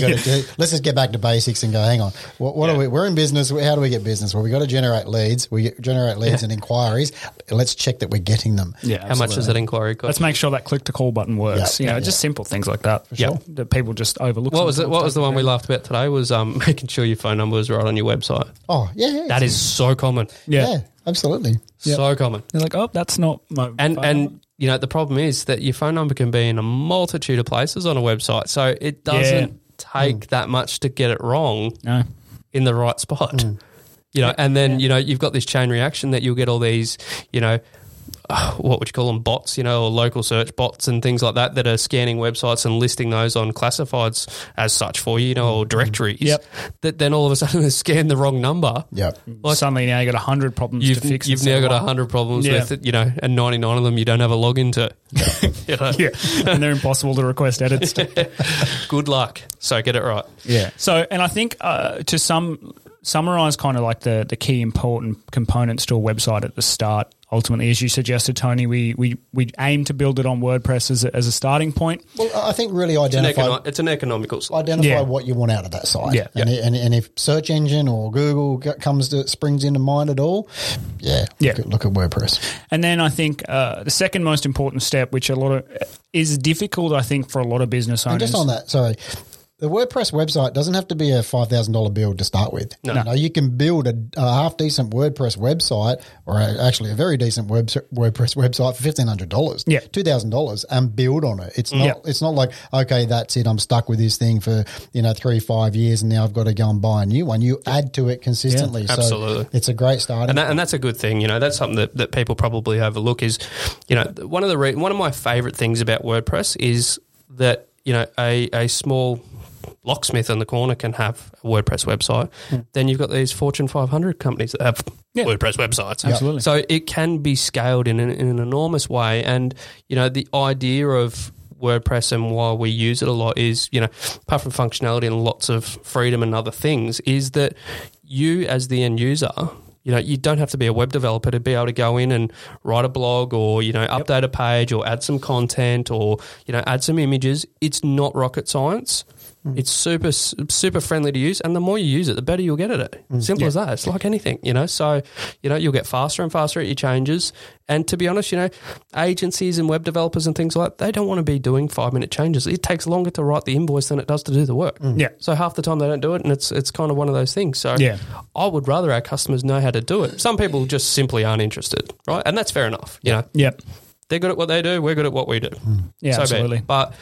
got to. Let's just get back to basics and go. Hang on, what, what yeah. are we? We're in business. How do we get business? Well, we got to generate leads. We generate leads yeah. and inquiries. Let's check that we're getting them. Yeah, absolutely. How much does that inquiry cost? Let's make sure that click to call button works. Yep. You know, yep. just simple things like that. For yep. sure, that people just overlook. What was it? What was the one there. we laughed about today? Was um, making sure your phone number was right on your website. Oh yeah, yeah that is so common. Yeah. yeah. Absolutely. Yep. So common. You're like, oh, that's not my and, phone and number. You know, the problem is that your phone number can be in a multitude of places on a website, so it doesn't yeah. take mm. that much to get it wrong no. in the right spot. Mm. You know, and then, yeah. you know, you've got this chain reaction that you'll get all these, you know, uh, what would you call them, bots, you know, or local search bots and things like that that are scanning websites and listing those on classifieds as such for you, you know, or directories, yep. that then all of a sudden they scan the wrong number. Yeah. Like, suddenly now you've got one hundred problems to fix. You've now got one hundred problems yeah. with it, you know, and ninety-nine of them you don't have a login to. You know? Yeah. And they're impossible to request edits to. Good luck. So get it right. Yeah. So, and I think uh, to some... Summarise kind of like the, the key important components to a website at the start. Ultimately, as you suggested, Tony, we we, we aim to build it on WordPress as a, as a starting point. Well, I think really identify it's an, econo- it's an economical site. Identify yeah. what you want out of that site. Yeah. And, yeah. It, and and if search engine or Google comes to springs into mind at all, yeah, yeah. Look, at, look at WordPress. And then I think uh, the second most important step, which a lot of is difficult, I think, for a lot of business owners. And just on that, sorry. The WordPress website doesn't have to be a five thousand dollars build to start with. No. You know, you can build a, a half-decent WordPress website or a, actually a very decent web, WordPress website for fifteen hundred dollars, yeah. two thousand dollars and build on it. It's not yeah. It's not like, okay, that's it, I'm stuck with this thing for, you know, three, five years and now I've got to go and buy a new one. You add to it consistently. Yeah, absolutely. So it's a great starting and that, and that's a good thing. You know, that's something that, that people probably overlook is, you know, one of the re- one of my favourite things about WordPress is that, you know, a, a small – locksmith in the corner can have a WordPress website. Mm. Then you've got these Fortune five hundred companies that have yeah. WordPress websites. Absolutely. So it can be scaled in an, in an enormous way. And, you know, the idea of WordPress and why we use it a lot is, you know, apart from functionality and lots of freedom and other things, is that you as the end user – you know, you don't have to be a web developer to be able to go in and write a blog or, you know, yep. update a page or add some content or, you know, add some images. It's not rocket science. Mm. It's super, super friendly to use. And the more you use it, the better you'll get at it. Mm. Simple yeah. as that. It's like anything, you know. So, you know, you'll get faster and faster at your changes. And to be honest, you know, agencies and web developers and things like that, they don't want to be doing five-minute changes. It takes longer to write the invoice than it does to do the work. Mm. Yeah. So half the time they don't do it and it's it's kind of one of those things. So yeah. I would rather our customers know how to do it. Some people just simply aren't interested, right? And that's fair enough, you know. Yep. They're good at what they do. We're good at what we do. Mm. Yeah, so absolutely. Bad. But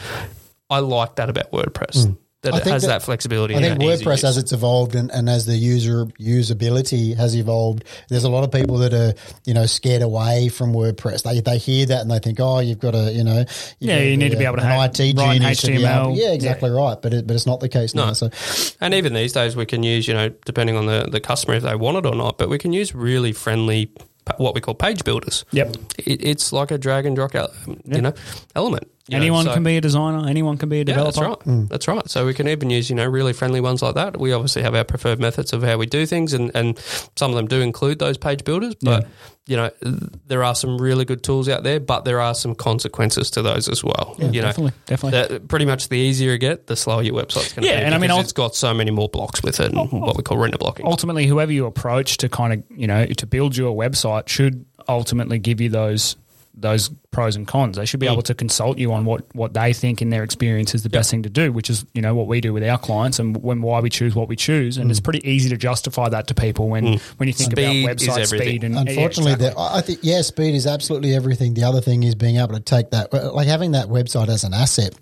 I like that about WordPress. Mm. That I it has that, that flexibility. I think WordPress, as it's evolved and, and as the user usability has evolved, there's a lot of people that are, you know, scared away from WordPress. They they hear that and they think, oh, you've got to, you know, yeah, you need to be able to have an I T genius to be able to, yeah, exactly yeah. right. But it, but it's not the case no. now. So, and even these days, we can use, you know, depending on the, the customer if they want it or not, but we can use really friendly. What we call page builders. Yep, it, it's like a drag and drop, you yep. know, element. You anyone know, so. Can be a designer. Anyone can be a developer. Yeah, that's right. Mm. That's right. So we can even use, you know, really friendly ones like that. We obviously have our preferred methods of how we do things, and, and some of them do include those page builders. But yeah. you know, there are some really good tools out there, but there are some consequences to those as well. Yeah, you definitely, know, definitely. Pretty much the easier you get, the slower your website's going to yeah, be. Yeah, and I mean, it's got so many more blocks with it, and oh, what we call render blocking. Ultimately, whoever you approach to kind of, you know, to build your website. Should ultimately give you those those pros and cons. They should be able to consult you on what, what they think in their experience is the best thing to do, which is, you know, what we do with our clients and when why we choose what we choose. And mm. it's pretty easy to justify that to people when, mm. when you think speed about website speed. And unfortunately, yeah, exactly. I think yeah, speed is absolutely everything. The other thing is being able to take that, like having that website as an asset.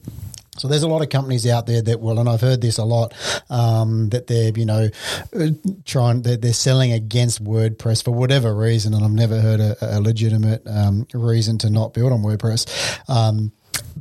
So there's a lot of companies out there that will, and I've heard this a lot, um, that they're, you know, trying, they're, they're selling against WordPress for whatever reason, and I've never heard a, a legitimate um, reason to not build on WordPress. Um,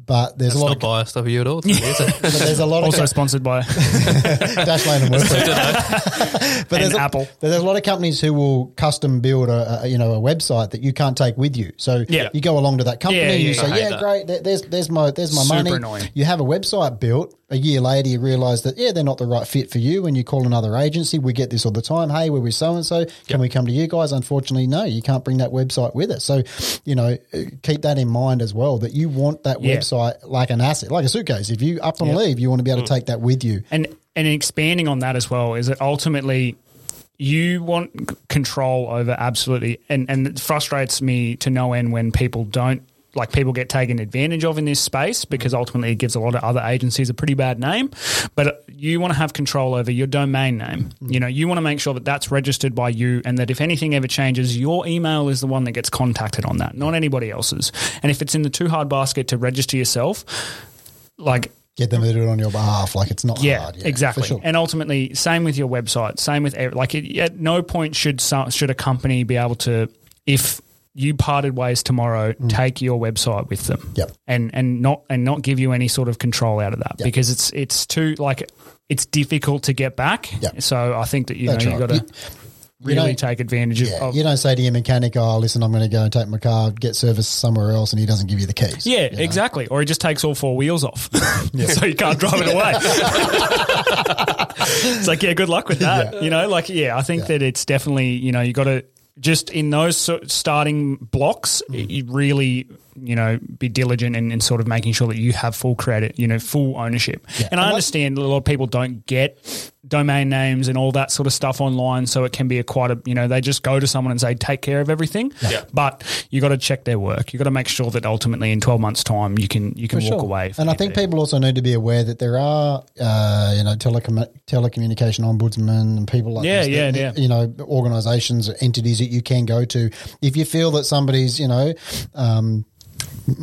But there's That's a lot not of biased of you at all. Too, is it? But there's a lot also com- sponsored by Dashlane and WordPress. But and a, Apple. But there's a lot of companies who will custom build a, a you know a website that you can't take with you. So yeah. you go along to that company, yeah, yeah, you say, yeah, that. great, there's there's my there's my Super money. Annoying. You have a website built. A year later, you realise that, yeah, they're not the right fit for you and you call another agency. We get this all the time. Hey, we're with so-and-so. Can yep. we come to you guys? Unfortunately, no, you can't bring that website with it. So, you know, keep that in mind as well, that you want that yeah. website like an asset, like a suitcase. If you up and yep. leave, you want to be able to mm. take that with you. And and expanding on that as well is that ultimately you want control over absolutely – and and it frustrates me to no end when people don't. Like people get taken advantage of in this space because ultimately it gives a lot of other agencies a pretty bad name. But you want to have control over your domain name. You know, you want to make sure that that's registered by you and that if anything ever changes, your email is the one that gets contacted on that, not anybody else's. And if it's in the too hard basket to register yourself, like – get them to do it on your behalf. Like it's not yeah, hard. Yeah, exactly. Sure. And ultimately, same with your website, same with – like it, at no point should should a company be able to – if you parted ways tomorrow, mm. take your website with them, yep. and and not and not give you any sort of control out of that yep. because it's it's too like it's difficult to get back. Yep. So I think that you That's know right. you've got to really take advantage of, yeah, of. You don't say to your mechanic, "Oh, listen, I'm going to go and take my car, get service somewhere else," and he doesn't give you the keys. Yeah, you know? Exactly. Or he just takes all four wheels off, yeah. so you can't drive it away. It's like, yeah, good luck with that. Yeah. You know, like, yeah, I think yeah. that it's definitely, you know, you got to. Just in those starting blocks, mm. you really, you know, be diligent and, and sort of making sure that you have full credit, you know, full ownership. Yeah. And I and understand what, a lot of people don't get domain names and all that sort of stuff online, so it can be a quite a, you know, they just go to someone and say, take care of everything. Yeah. Yeah. But you got to check their work. You got to make sure that ultimately in twelve months' time you can you can For walk sure. away. And I think people also need to be aware that there are, uh, you know, telecom- telecommunication ombudsmen and people like yeah, this. Yeah, yeah, yeah. You know, organisations, entities that you can go to if you feel that somebody's, you know, um,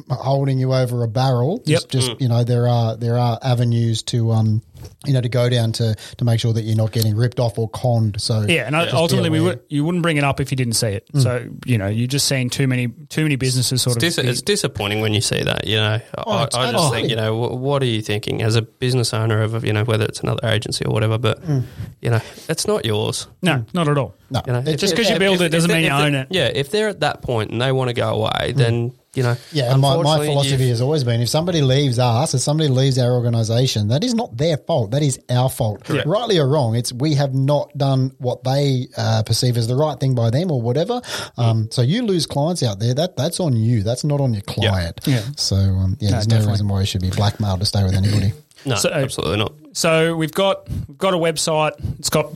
holding you over a barrel. Just, yep. just mm. you know, there are there are avenues to. Um, you know, to go down to, to make sure that you're not getting ripped off or conned. So yeah, and ultimately we would, you wouldn't bring it up if you didn't see it. Mm. So, you know, you're just seeing too many too many businesses sort it's of... Dis- it's disappointing when you see that, you know. Oh, I, I just oh, think, you know, what are you thinking as a business owner of, you know, whether it's another agency or whatever, but, mm. you know, it's not yours. No, not at all. No. You know, it's, just because you build if, it doesn't mean you own it. Yeah, if they're at that point and they want to go away, mm. then... You know, yeah, and my, my philosophy has always been if somebody leaves us, if somebody leaves our organisation, that is not their fault. That is our fault. Correct. Rightly or wrong, it's we have not done what they uh, perceive as the right thing by them or whatever. Um, mm. So you lose clients out there, that that's on you. That's not on your client. Yeah. Yeah. So, um, yeah, no, there's definitely. no reason why you should be blackmailed to stay with anybody. No, so, absolutely not. So we've got, we've got a website. It's got...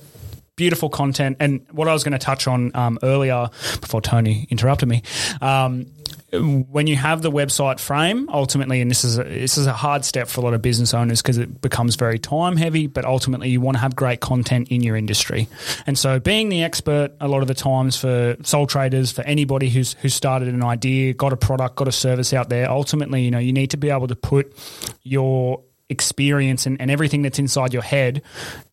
beautiful content, and what I was going to touch on um, earlier before Tony interrupted me, um, when you have the website frame, ultimately, and this is a, this is a hard step for a lot of business owners because it becomes very time heavy, but ultimately you want to have great content in your industry. And so being the expert a lot of the times for sole traders, for anybody who's who started an idea, got a product, got a service out there, ultimately, you know, you need to be able to put your experience and, and everything that's inside your head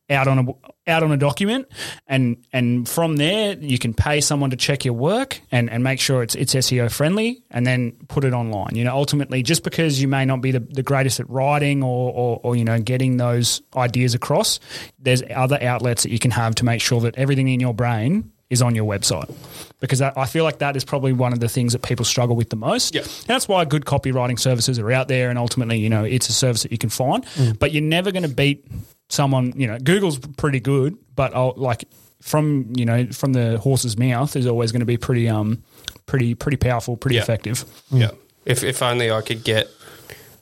out on a out on a document, and and from there you can pay someone to check your work and, and make sure it's it's S E O friendly, and then put it online. You know, ultimately, just because you may not be the, the greatest at writing or, or or you know getting those ideas across, there's other outlets that you can have to make sure that everything in your brain is on your website, because I feel like that is probably one of the things that people struggle with the most. Yep. And that's why good copywriting services are out there, and ultimately, you know, it's a service that you can find. Mm. But you're never going to beat someone. You know, Google's pretty good, but I'll, like from you know from the horse's mouth is always going to be pretty um pretty pretty powerful, pretty yep. effective. Mm. Yeah. If if only I could get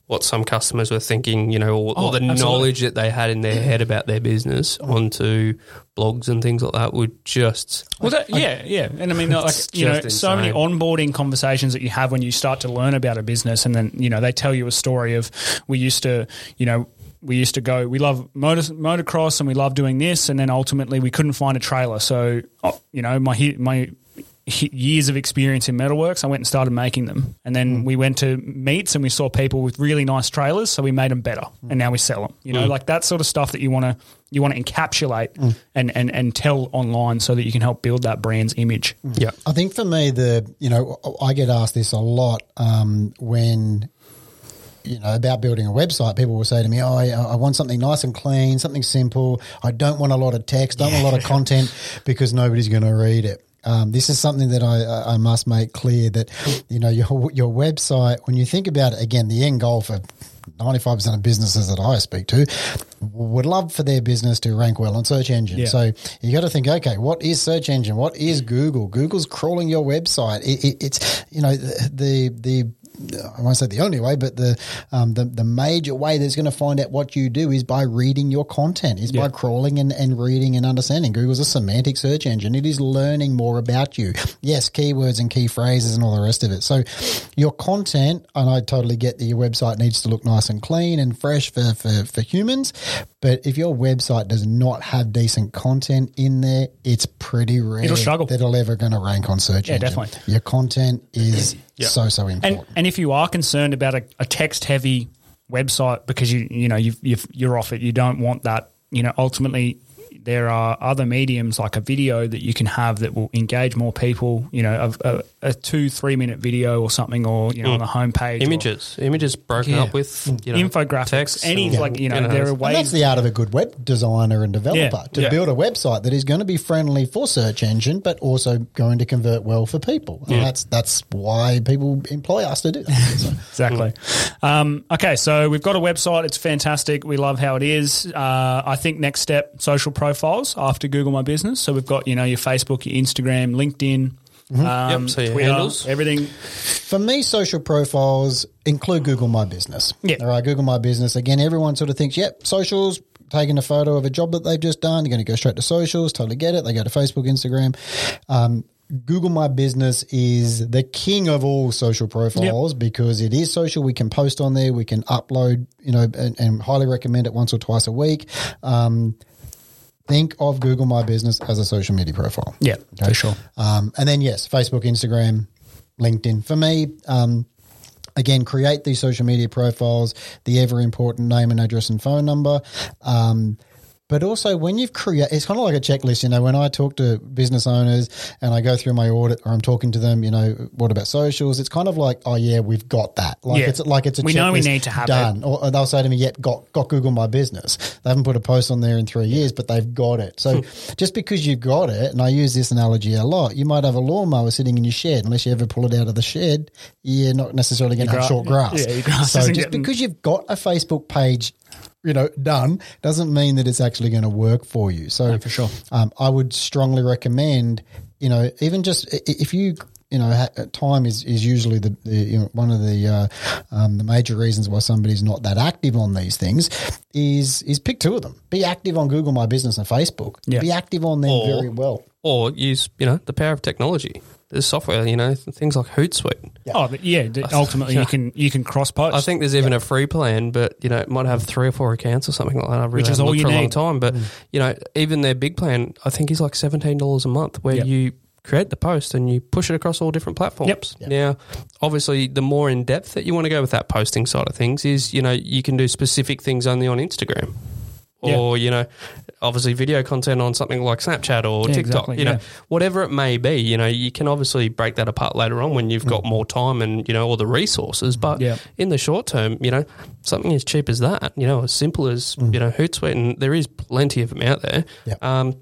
what some customers were thinking, you know, or, oh, or the absolutely. knowledge that they had in their head about their business onto blogs and things like that would just... Well, that, yeah, yeah. And I mean, like, you know, insane. so many onboarding conversations that you have when you start to learn about a business, and then, you know, they tell you a story of we used to, you know, we used to go, we love motor, motocross and we love doing this, and then ultimately we couldn't find a trailer. So, oh, you know, my my... years of experience in metalworks, I went and started making them. And then mm. we went to meets and we saw people with really nice trailers, so we made them better, mm. and now we sell them. You know, mm. like that sort of stuff that you want to you want to encapsulate mm. and, and, and tell online so that you can help build that brand's image. Mm. Yeah. I think for me, the you know, I get asked this a lot um, when – you know, about building a website, people will say to me, oh, I, I want something nice and clean, something simple. I don't want a lot of text, don't yeah. want a lot of content because nobody's going to read it. Um, this is something that I, I must make clear that, you know, your your website, when you think about it, again, the end goal for ninety-five percent of businesses that I speak to would love for their business to rank well on search engine. Yeah. So you got to think, okay, what is search engine? What is Google? Google's crawling your website. It, it, it's, you know, the the – I won't say the only way, but the um, the, the major way that's going to find out what you do is by reading your content, is yeah. by crawling and, and reading and understanding. Google's a semantic search engine. It is learning more about you. Yes, keywords and key phrases and all the rest of it. So your content, and I totally get that your website needs to look nice and clean and fresh for, for, for humans, but if your website does not have decent content in there, it's pretty rare it'll struggle. that it'll ever going to rank on search yeah, engine. Yeah, definitely. Your content is yeah. so, so important. And, and if you are concerned about a, a text-heavy website because you you know you've, you've, you're off it, you don't want that. You know, ultimately, there are other mediums like a video that you can have that will engage more people, you know, a, a, a two, three minute video or something, or, you know, mm. on the homepage. Images, or, images broken yeah. up with, you know, infographics, any yeah. like, you know, yeah. there are ways. And that's the art of a good web designer and developer yeah. to yeah. build a website that is going to be friendly for search engine, but also going to convert well for people. Yeah. And that's, that's why people employ us to do that. So. Exactly. Mm. Um, okay. So we've got a website. It's fantastic. We love how it is. Uh, I think next step, social profiles after Google My Business. So we've got, you know, your Facebook, your Instagram, LinkedIn, mm-hmm. um, yep, so your Twitter, handles. Everything. For me, social profiles include Google My Business. Yeah. All right, Google My Business. Again, everyone sort of thinks, yep, socials, taking a photo of a job that they've just done. You're going to go straight to socials, totally get it. They go to Facebook, Instagram. Um, Google My Business is the king of all social profiles yep. because it is social. We can post on there. We can upload, you know, and, and highly recommend it once or twice a week. Um, think of Google My Business as a social media profile. Yeah, okay? For sure. Um, and then, yes, Facebook, Instagram, LinkedIn. For me, um, again, create these social media profiles, the ever-important name and address and phone number. Um But also when you've created, it's kind of like a checklist, you know, when I talk to business owners and I go through my audit or I'm talking to them, you know, what about socials? It's kind of like, oh yeah, we've got that. Like yeah. it's like it's a we checklist know we need to have done. It. Or they'll say to me, yep, got, got Google My Business. They haven't put a post on there in three years, but they've got it. So just because you've got it, and I use this analogy a lot, you might have a lawnmower sitting in your shed. Unless you ever pull it out of the shed, you're not necessarily going to have gra- short grass. Yeah, your grass so just getting- because you've got a Facebook page, you know, done doesn't mean that it's actually going to work for you. So no, for sure. Um, I would strongly recommend, you know, even just if you, you know, ha- time is, is usually the, the you know, one of the uh, um, the major reasons why somebody's not that active on these things is is pick two of them. Be active on Google My Business and Facebook. Yeah. Be active on them or, very well. Or use, you know, the power of technology. There's software, you know, things like Hootsuite. Yeah. Oh, but yeah, ultimately you can you can cross-post. I think there's even yeah. a free plan, but, you know, it might have three or four accounts or something like that. I really Which is all you for need. A long time. But, mm. you know, even their big plan, I think is like seventeen dollars a month where yep. you create the post and you push it across all different platforms. Yep. Yep. Now, obviously, the more in-depth that you want to go with that posting side of things is, you know, you can do specific things only on Instagram. Or, yeah. you know, obviously video content on something like Snapchat or yeah, TikTok, exactly, you know, yeah. whatever it may be, you know, you can obviously break that apart later on when you've got mm. more time and, you know, all the resources. But yeah. in the short term, you know, something as cheap as that, you know, as simple as, mm. you know, Hootsuite, and there is plenty of them out there, yeah. um,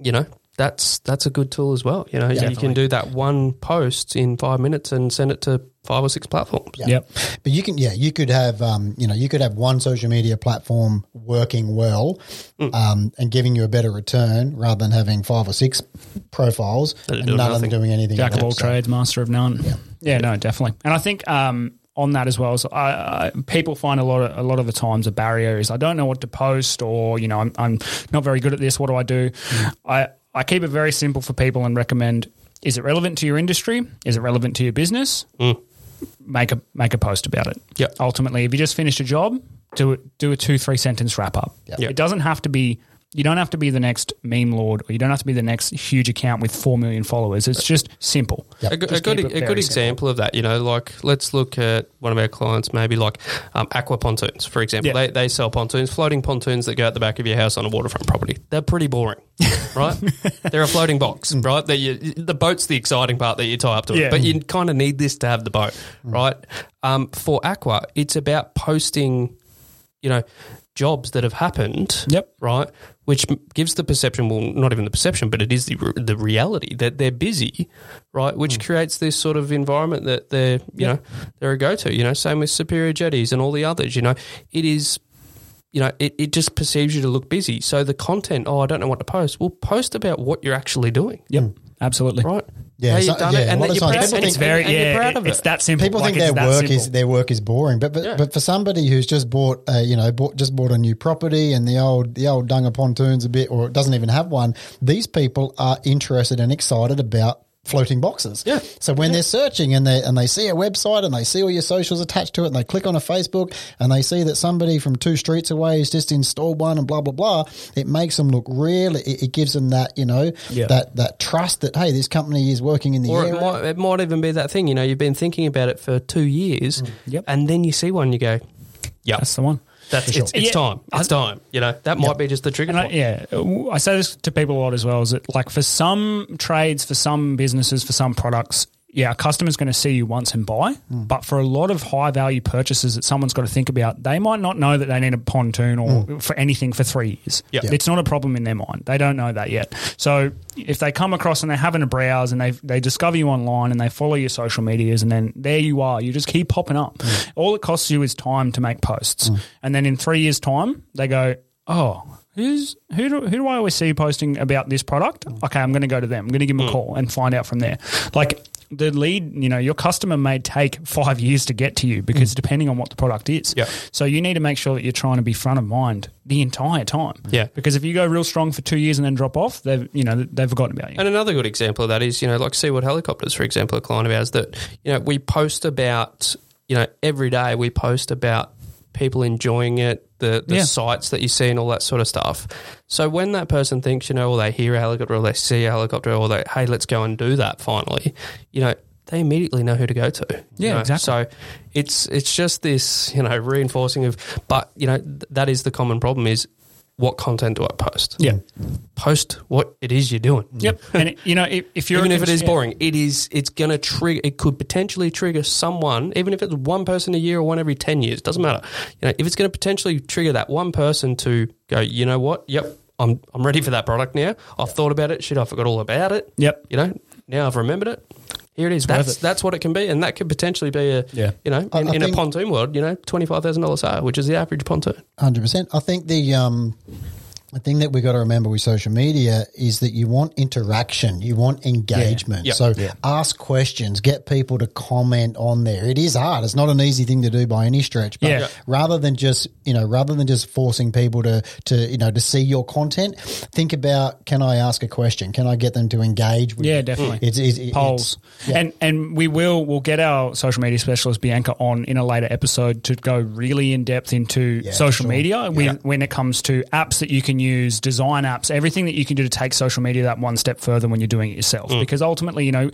you know. That's that's a good tool as well. You know, yeah, you definitely. Can do that one post in five minutes and send it to five or six platforms. Yeah. Yep. But you can, yeah, you could have, um, you know, you could have one social media platform working well, mm. um, and giving you a better return rather than having five or six profiles and none of them doing anything. Jack of all trades, master of none. Yeah. Yeah, no, definitely. And I think um, on that as well, so I, I, people find a lot of, a lot of the times a barrier is I don't know what to post, or, you know, I'm, I'm not very good at this. What do I do? Mm. I I keep it very simple for people and recommend, is it relevant to your industry? Is it relevant to your business? Mm. Make a make a post about it. Yep. Ultimately, if you just finished a job, do it, do a two, three sentence wrap up. Yep. Yep. It doesn't have to be, you don't have to be the next meme lord, or you don't have to be the next huge account with four million followers. It's just simple. Yep. A, just a good, a good example simple. Of that, you know, like let's look at one of our clients, maybe like um, Aqua Pontoons, for example. Yep. They they sell pontoons, floating pontoons that go at the back of your house on a waterfront property. They're pretty boring. Right? They're a floating box, right? That you, the boat's the exciting part that you tie up to it, yeah. but you kind of need this to have the boat, right? Um, for Aqua, it's about posting, you know, jobs that have happened, yep. right, which gives the perception, well, not even the perception, but it is the the reality that they're busy, right, which mm. creates this sort of environment that they're, you yep. know, they're a go-to, you know, same with Superior Jetties and all the others, you know, it is... You know, it, it just perceives you to look busy. So the content, oh, I don't know what to post. Well, post about what you're actually doing. Yep, mm. absolutely. Right. Yeah, so, yeah. It, and you're proud of it. It's very, and, and yeah, you're proud of it. It's that simple. People like think their work simple. is their work is boring, but but, yeah. but for somebody who's just bought, uh, you know, bought, just bought a new property and the old the old dung of pontoons a bit, or doesn't even have one. These people are interested and excited about floating boxes. Yeah. So when yeah. they're searching and they and they see a website and they see all your socials attached to it and they click on a Facebook and they see that somebody from two streets away has just installed one and blah blah blah, it makes them look real. It, it gives them that, you know, yeah. that that trust that, hey, this company is working in the or area. It might, it might even be that thing, you know, you've been thinking about it for two years, mm. yep. and then you see one, and you go, yeah, that's the one. That's sure. it's, it's yeah. time. It's time. You know, that might yep. be just the trigger point. I, yeah, I say this to people a lot as well, is that like for some trades, for some businesses, for some products, yeah, a customer's going to see you once and buy, mm. but for a lot of high-value purchases that someone's got to think about, they might not know that they need a pontoon or mm. for anything for three years. Yep. Yep. It's not a problem in their mind. They don't know that yet. So if they come across and they're having a browse and they they discover you online and they follow your social medias and then there you are, you just keep popping up. Mm. All it costs you is time to make posts. Mm. And then in three years' time, they go, oh, Who's who do, who do I always see posting about this product? Okay, I'm going to go to them. I'm going to give them a call and find out from there. Like the lead, you know, your customer may take five years to get to you because mm. depending on what the product is. Yep. So you need to make sure that you're trying to be front of mind the entire time. Yeah. Because if you go real strong for two years and then drop off, they've, you know, they've forgotten about you. And another good example of that is, you know, like SeaWorld Helicopters, for example, a client of ours that, you know, we post about, you know, every day we post about people enjoying it, the, the yeah. sites that you see and all that sort of stuff. So when that person thinks, you know, or they hear a helicopter or they see a helicopter or they, hey, let's go and do that finally, you know, they immediately know who to go to. Yeah, you know? Exactly. So it's it's just this, you know, reinforcing of, but, you know, th- that is the common problem is what content do I post? Yeah. Post what it is you're doing. Yep. And, it, you know, if, if you're – even if it is boring, yeah. it is, it's going to trigger – it could potentially trigger someone, even if it's one person a year or one every ten years, doesn't matter. You know, if it's going to potentially trigger that one person to go, you know what, yep, I'm I'm ready for that product now. I've thought about it. Shit, I forgot all about it. Yep. You know, now I've remembered it. Here it is. That's that's what it can be, and that could potentially be a yeah. you know in, in a pontoon world, you know, twenty five thousand dollars sale, which is the average pontoon. Hundred percent. I think the um, the thing that we got to remember with social media is that you want interaction, you want engagement. Yeah. Yep. So yeah. ask questions, get people to comment on there. It is hard. It's not an easy thing to do by any stretch. But yeah. rather than just you know rather than just forcing people to to you know to see your content, think about, can I ask a question? Can I get them to engage with? Yeah, definitely. It's, it's, it's, polls. It's, yeah. And and we will we'll get our social media specialist Bianca on in a later episode to go really in depth into yeah, social sure. media when yeah. when it comes to apps that you can use, design apps, everything that you can do to take social media that one step further when you're doing it yourself. Mm. Because ultimately, you know,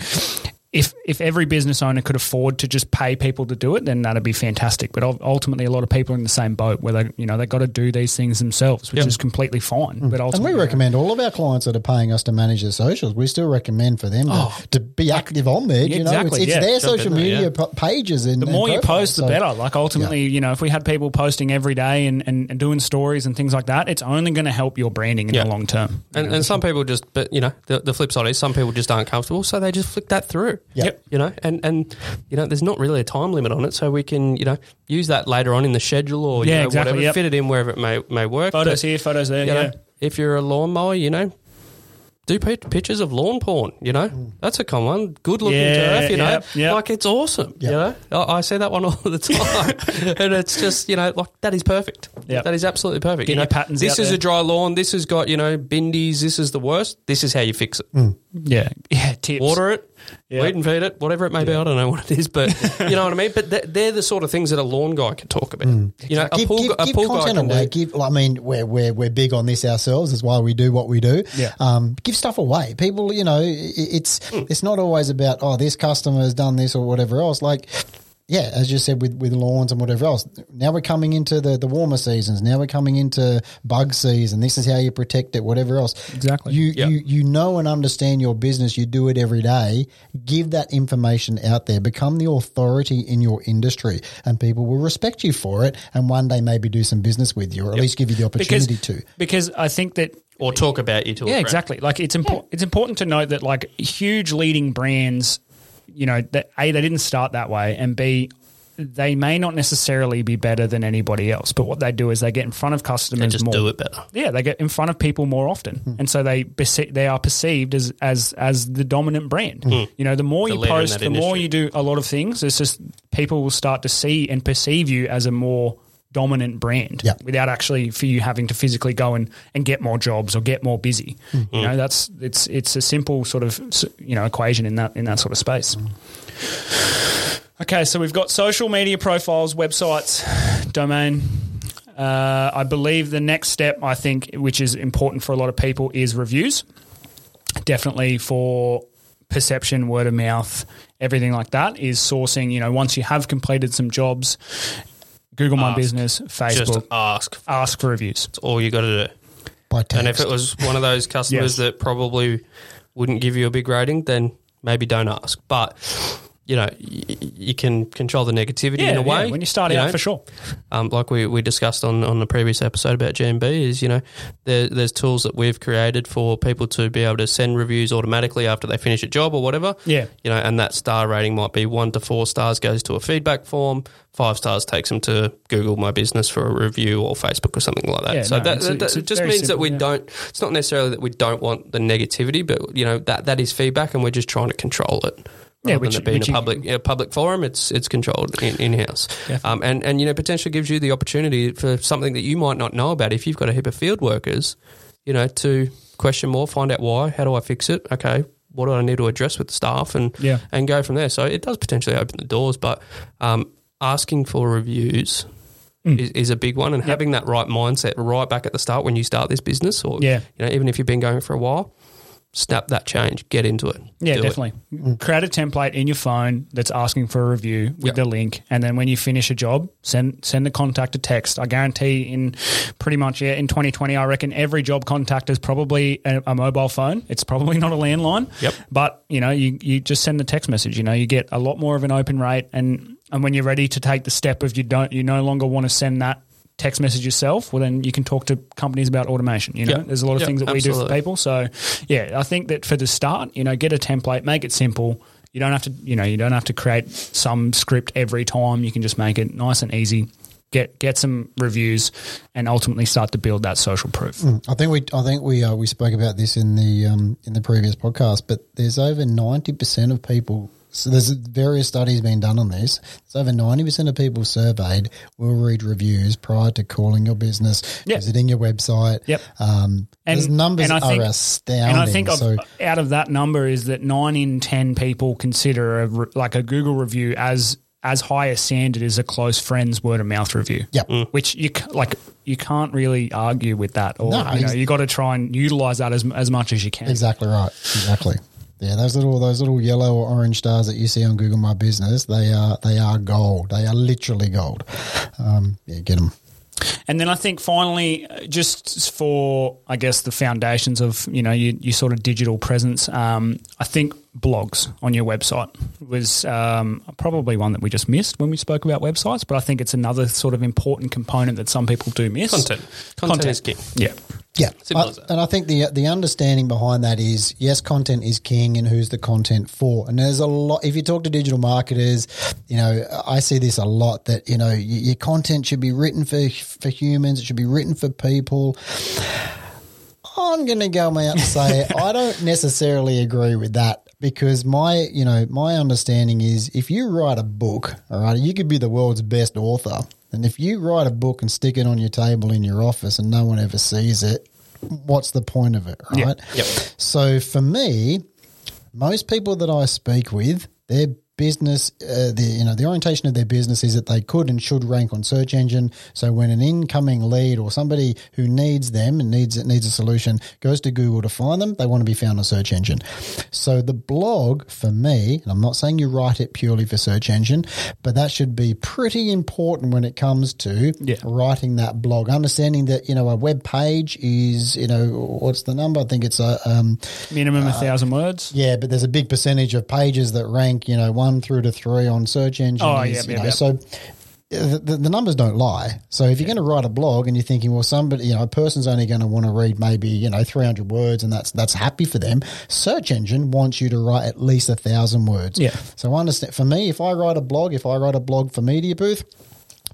If if every business owner could afford to just pay people to do it, then that'd be fantastic. But ultimately, a lot of people are in the same boat where they, you know, they got to do these things themselves, which yep. is completely fine. Mm. But ultimately, and we recommend all of our clients that are paying us to manage their socials. We still recommend for them oh, to, to be active on there. Yeah, you know, exactly, it's, it's yeah. their Jump social there, media yeah. pages. And the more and you post, so. the better. Like ultimately, yeah. you know, if we had people posting every day and, and, and doing stories and things like that, it's only going to help your branding in yeah. the long term. And, you know, and some people just, but you know, the, the flip side is some people just aren't comfortable, so they just flick that through. Yep. You know, and, and, you know, there's not really a time limit on it, so we can, you know, use that later on in the schedule or, you yeah, know, exactly, whatever, yep. fit it in wherever it may, may work. Photos but, here, photos there, yeah. know, if you're a lawnmower, you know, do pictures of lawn porn, you know. Mm. That's a common one. Good looking yeah, turf, you know. Yep, yep. Like it's awesome, yep. you know. I, I see that one all the time. And it's just, you know, like that is perfect. Yep. That is absolutely perfect. Get you know, patterns this is there. A dry lawn. This has got, you know, bindies. This is the worst. This is how you fix it. Mm. Yeah. Yeah, tips. Water it. Yep. Weed and feed it, whatever it may be. Yeah. I don't know what it is, but you know what I mean? But th- they're the sort of things that a lawn guy can talk about. Mm. You know, give, a pool, give, a pool give content guy can away. Give, I mean, we're, we're, we're big on this ourselves. That's why we do what we do. Yeah. Um, give stuff away. People, you know, it's mm. it's not always about, oh, this customer has done this or whatever else. Like... Yeah, as you said, with, with lawns and whatever else. Now we're coming into the, the warmer seasons. Now we're coming into bug season. This is how you protect it, whatever else. Exactly. You yep. you you know and understand your business. You do it every day. Give that information out there. Become the authority in your industry, and people will respect you for it, and one day maybe do some business with you or at yep. least give you the opportunity because, to. Because I think that – or talk about you to yeah, a friend. Exactly. Like it's, impor- yeah. it's important to note that like huge leading brands – you know, that A, they didn't start that way, and B, they may not necessarily be better than anybody else, but what they do is they get in front of customers more. They just more. do it better. Yeah, they get in front of people more often, mm. and so they they are perceived as as, as the dominant brand. Mm. You know, the more the you post, the industry. More you do a lot of things, it's just people will start to see and perceive you as a more dominant brand yep. without actually for you having to physically go and, and get more jobs or get more busy. Mm-hmm. You know, that's it's it's a simple sort of you know equation in that in that sort of space. Mm. Okay, so we've got social media profiles, websites, domain. Uh, I believe the next step I think, which is important for a lot of people, is reviews. Definitely for perception, word of mouth, everything like that is sourcing. You know, once you have completed some jobs. Google ask. My Business, Facebook. Just ask. Ask for reviews. That's all you got to do. By text. And if it was one of those customers yes. that probably wouldn't give you a big rating, then maybe don't ask. But, you know, y- you can control the negativity yeah, in a way. Yeah, when you start you out, know, for sure. Um, like we, we discussed on, on the previous episode about G M B is, you know, there, there's tools that we've created for people to be able to send reviews automatically after they finish a job or whatever. Yeah. You know, and that star rating might be one to four stars goes to a feedback form, five stars takes them to Google My Business for a review or Facebook or something like that. Yeah, so no, that, it's, that, it's that just means simple, that we yeah. don't – it's not necessarily that we don't want the negativity, but, you know, that, that is feedback and we're just trying to control it. Yeah, rather which, than it being a public you, a public forum, it's it's controlled in, in-house. Um, and, and, you know, potentially gives you the opportunity for something that you might not know about. If you've got a heap of field workers, you know, to question more, find out why, how do I fix it, okay, what do I need to address with the staff and, yeah. and go from there. So it does potentially open the doors, but um, asking for reviews mm. is, is a big one and yep. having that right mindset right back at the start when you start this business or, yeah. you know, even if you've been going for a while. Snap that change, get into it. Yeah, definitely. It. Create a template in your phone that's asking for a review with yep. the link, and then when you finish a job, send send the contact a text. I guarantee in pretty much yeah, in twenty twenty, I reckon every job contact is probably a, a mobile phone. It's probably not a landline. Yep. But, you know, you, you just send the text message. You know, you get a lot more of an open rate, and, and when you're ready to take the step of you don't you no longer want to send that text message yourself, well then you can talk to companies about automation. You know, yep. there's a lot of yep, things that absolutely. we do for people. So yeah, I think that for the start, you know, get a template, make it simple. You don't have to, you know, you don't have to create some script every time. You can just make it nice and easy. Get get some reviews, and ultimately start to build that social proof. Mm, I think we I think we uh, we spoke about this in the um, in the previous podcast, but there's over ninety percent of people. So there's various studies being done on this. It's over ninety percent of people surveyed will read reviews prior to calling your business, yep. visiting your website. Yep. Um, and those numbers and think, are astounding. And I think so, out of that number is that nine in ten people consider a, like a Google review as as high a standard as a close friend's word of mouth review. Yep. Mm. Which you like you can't really argue with that. Or no, you know, you got to try and utilize that as as much as you can. Exactly right. Exactly. Yeah, those little those little yellow or orange stars that you see on Google My Business, they are they are gold. They are literally gold. Um, yeah, get them. And then I think finally, just for I guess the foundations of you know your, your sort of digital presence, um, I think blogs on your website was um, probably one that we just missed when we spoke about websites, but I think it's another sort of important component that some people do miss. Content, content, content. Is king. Yeah. Yeah, I, and I think the the understanding behind that is, yes, content is king and who's the content for. And there's a lot – if you talk to digital marketers, you know, I see this a lot that, you know, your content should be written for for humans. It should be written for people. I'm going to go out and say I don't necessarily agree with that. Because my, you know, my understanding is if you write a book, all right, you could be the world's best author. And if you write a book and stick it on your table in your office and no one ever sees it, what's the point of it, right? Yep. Yep. So for me, most people that I speak with, their business, uh, the you know, the orientation of their business is that they could and should rank on search engine. So when an incoming lead or somebody who needs them and needs needs a solution goes to Google to find them, they want to be found on search engine. So the blog for me, and I'm not saying you write it purely for search engine, but that should be pretty important when it comes to yeah. writing that blog. Understanding that you know a web page is you know what's the number? I think it's a um, minimum uh, a thousand words. Yeah, but there's a big percentage of pages that rank you know one. through to three on search engines. Oh, yeah, yeah, yeah. So the, the numbers don't lie. So if you're yeah. going to write a blog and you're thinking, well, somebody, you know, a person's only going to want to read maybe, you know, three hundred words and that's that's happy for them, search engine wants you to write at least one thousand words. Yeah. So I understand. For me, if I write a blog, if I write a blog for MediaBooth,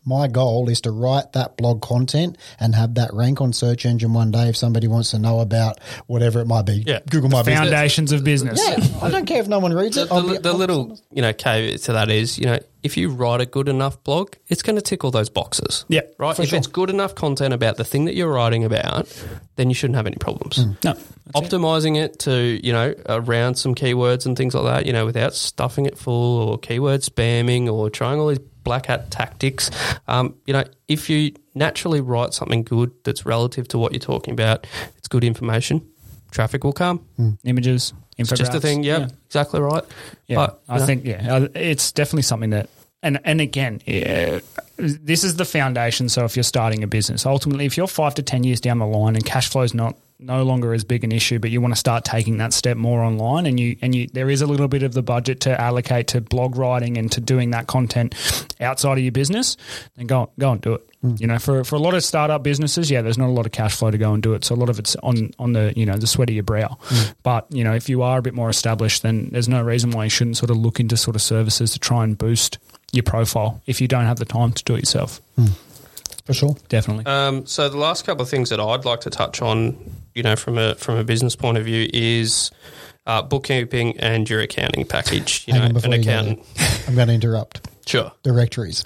my goal is to write that blog content and have that rank on search engine one day if somebody wants to know about whatever it might be. Yeah. Google My Business. Foundations of business. Yeah, I don't care if no one reads it. The, the, the little, you know, caveat to that is, you know, if you write a good enough blog, it's going to tick all those boxes. Yeah, right. If sure. it's good enough content about the thing that you're writing about, then you shouldn't have any problems. Mm. No, optimizing it. it to you know around some keywords and things like that, you know, without stuffing it full or keyword spamming or trying all these black hat tactics. Um, you know, if you naturally write something good that's relative to what you're talking about, it's good information. Traffic will come. Mm. Images, infographics. It's just a thing. Yep, yeah, exactly right. Yeah, but, I know. think yeah, it's definitely something that. And and again, yeah, this is the foundation. So if you're starting a business, ultimately, if you're five to ten years down the line and cash flow is not no longer as big an issue, but you want to start taking that step more online, and you and you there is a little bit of the budget to allocate to blog writing and to doing that content outside of your business, then go go and do it. Mm. You know, for for a lot of startup businesses, yeah, there's not a lot of cash flow to go and do it. So a lot of it's on on the you know the sweat of your brow. Mm. But you know, if you are a bit more established, then there's no reason why you shouldn't sort of look into sort of services to try and boost your profile if you don't have the time to do it yourself. Mm. For sure, definitely. Um, so the last couple of things that I'd like to touch on, you know, from a from a business point of view, is uh, bookkeeping and your accounting package. You Hang know, an accountant. I'm going to interrupt. Sure. Directories.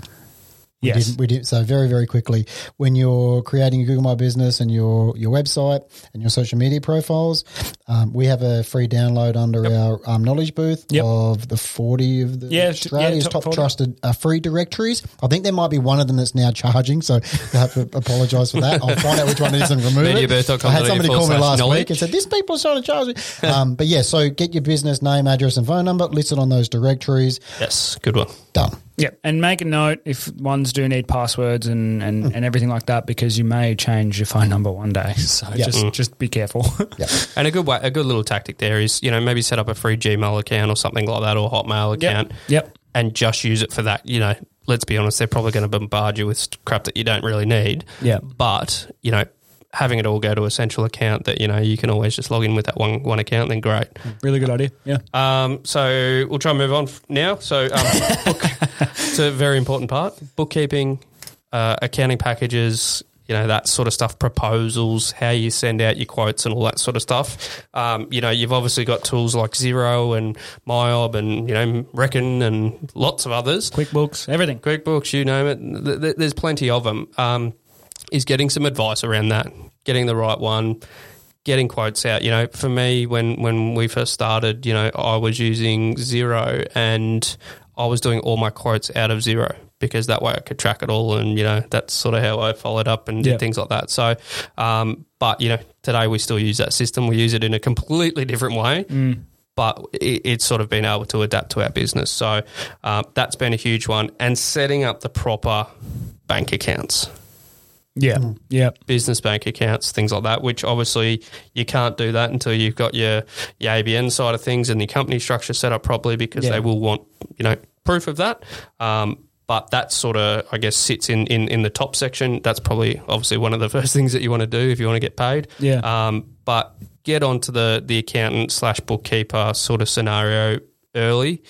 We yes. Didn't, we didn't. So very, very quickly, when you're creating your Google My Business and your, your website and your social media profiles, um, we have a free download under yep. our um, Knowledge Booth yep. of the forty of the yeah, Australia's yeah, top, top trusted uh, free directories. I think there might be one of them that's now charging, so I have to apologise for that. I'll find out which one it is and remove it. I had somebody call me last knowledge. week and said, this people are trying to charge me. um, but yeah, so get your business name, address and phone number listed on those directories. Yes, good one. Done. Yeah, and make a note if ones do need passwords and, and, mm. and everything like that, because you may change your phone number one day. So yep. just mm. just be careful. Yep. And a good way, a good little tactic there is, you know, maybe set up a free Gmail account or something like that, or a Hotmail account. Yep. yep. And just use it for that. You know, let's be honest, they're probably going to bombard you with crap that you don't really need. Yeah. But, you know, having it all go to a central account that, you know, you can always just log in with that one one account, then great. Really good idea, yeah. Um, so we'll try and move on now. So um, book, it's a very important part, bookkeeping, uh, accounting packages, you know, that sort of stuff, proposals, how you send out your quotes and all that sort of stuff. Um, you know, you've obviously got tools like Xero and Myob and, you know, Reckon and lots of others. QuickBooks, everything. QuickBooks, you name it. There's plenty of them. Um is getting some advice around that, getting the right one, getting quotes out. You know, for me, when, when we first started, you know, I was using Xero and I was doing all my quotes out of Xero, because that way I could track it all, and, you know, that's sort of how I followed up and yeah. did things like that. So, um, but, you know, today we still use that system. We use it in a completely different way. Mm. But it's sort of been able to adapt to our business. So uh, that's been a huge one. And setting up the proper bank accounts. Yeah, mm. yeah. Business bank accounts, things like that, which obviously you can't do that until you've got your, your A B N side of things and the company structure set up properly, because yeah. they will want, you know, proof of that. Um, but that sort of, I guess, sits in, in, in the top section. That's probably obviously one of the first things that you want to do if you want to get paid. Yeah. Um, but get onto the, the accountant slash bookkeeper sort of scenario early.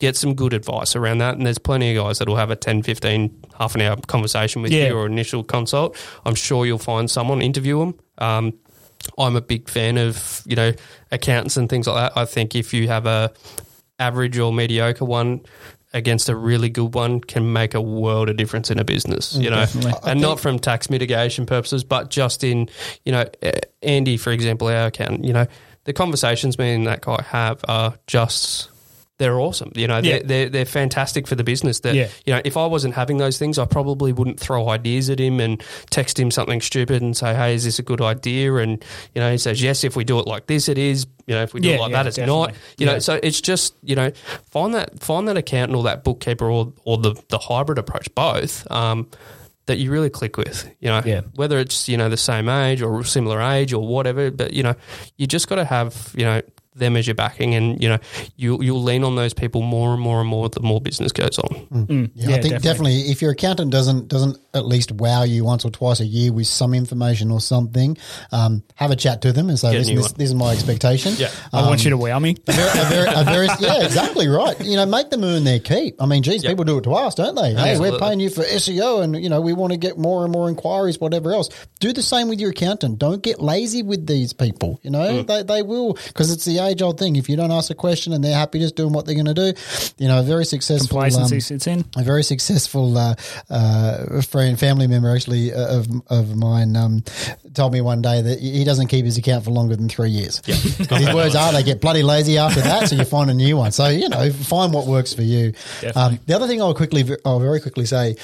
Get some good advice around that, and there's plenty of guys that will have a ten, fifteen, half an hour conversation with yeah. you or initial consult. I'm sure you'll find someone, interview them. Um, I'm a big fan of, you know, accountants and things like that. I think if you have a average or mediocre one against a really good one, can make a world of difference in a business, you know, Definitely. and not from tax mitigation purposes, but just in, you know, Andy, for example, our accountant, you know, the conversations me and that guy have are just... They're awesome. You know, they're, yeah. they're, they're fantastic for the business. That yeah. You know, if I wasn't having those things, I probably wouldn't throw ideas at him and text him something stupid and say, hey, is this a good idea? And, you know, he says, yes, if we do it like this, it is. You know, if we do yeah, it like yeah, that, it's definitely. not. You yeah. know, so it's just, you know, find that find that accountant or that bookkeeper or or the, the hybrid approach, both, um, that you really click with, you know, yeah. whether it's, you know, the same age or similar age or whatever. But, you know, you just got to have, you know, them as your backing, and you know you you'll lean on those people more and more and more the more business goes on. Mm. Yeah, yeah, I think definitely. definitely if your accountant doesn't doesn't at least wow you once or twice a year with some information or something, um, have a chat to them and say, listen, this, this is my expectation. yeah, um, I want you to wow me. A very, a very, a very, yeah, exactly right. You know, make them earn their keep. I mean, geez, yep. people do it to us, don't they? Hey, Absolutely. we're paying you for S E O, and you know we want to get more and more inquiries, whatever else. Do the same with your accountant. Don't get lazy with these people. You know, mm. they they will, because it's the age-old thing. If you don't ask a question and they're happy just doing what they're going to do, you know, a very successful complacency um, sits in. A very successful uh, uh, friend, family member actually uh, of of mine um, told me one day that he doesn't keep his account for longer than three years. Yeah. His words are they get bloody lazy after that, so you find a new one. So you know, find what works for you. Um, the other thing I'll quickly, I'll very quickly say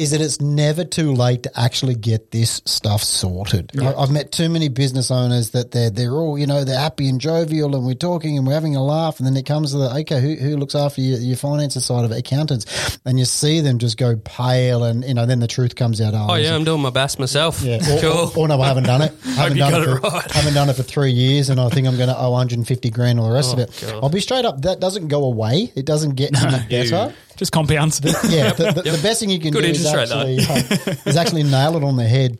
is that it's never too late to actually get this stuff sorted. Yeah. I've met too many business owners that they're they're all, you know, they're happy and jovial and we're talking and we're having a laugh, and then it comes to the, okay, who, who looks after your, your finances side of it? Accountants. And you see them just go pale and, you know, then the truth comes out. Oh, oh yeah, I'm doing my best myself. Yeah. Or, cool. or, or, or no, I haven't done it. I haven't, done it, for, it right. haven't done it for three years and I think I'm going to owe one hundred fifty grand or the rest oh, of it. God. I'll be straight up, that doesn't go away. It doesn't get no, any better. You. Just compounds. The, yeah, the, the, yep. the best thing you can Good do is actually, uh, is actually nail it on the head.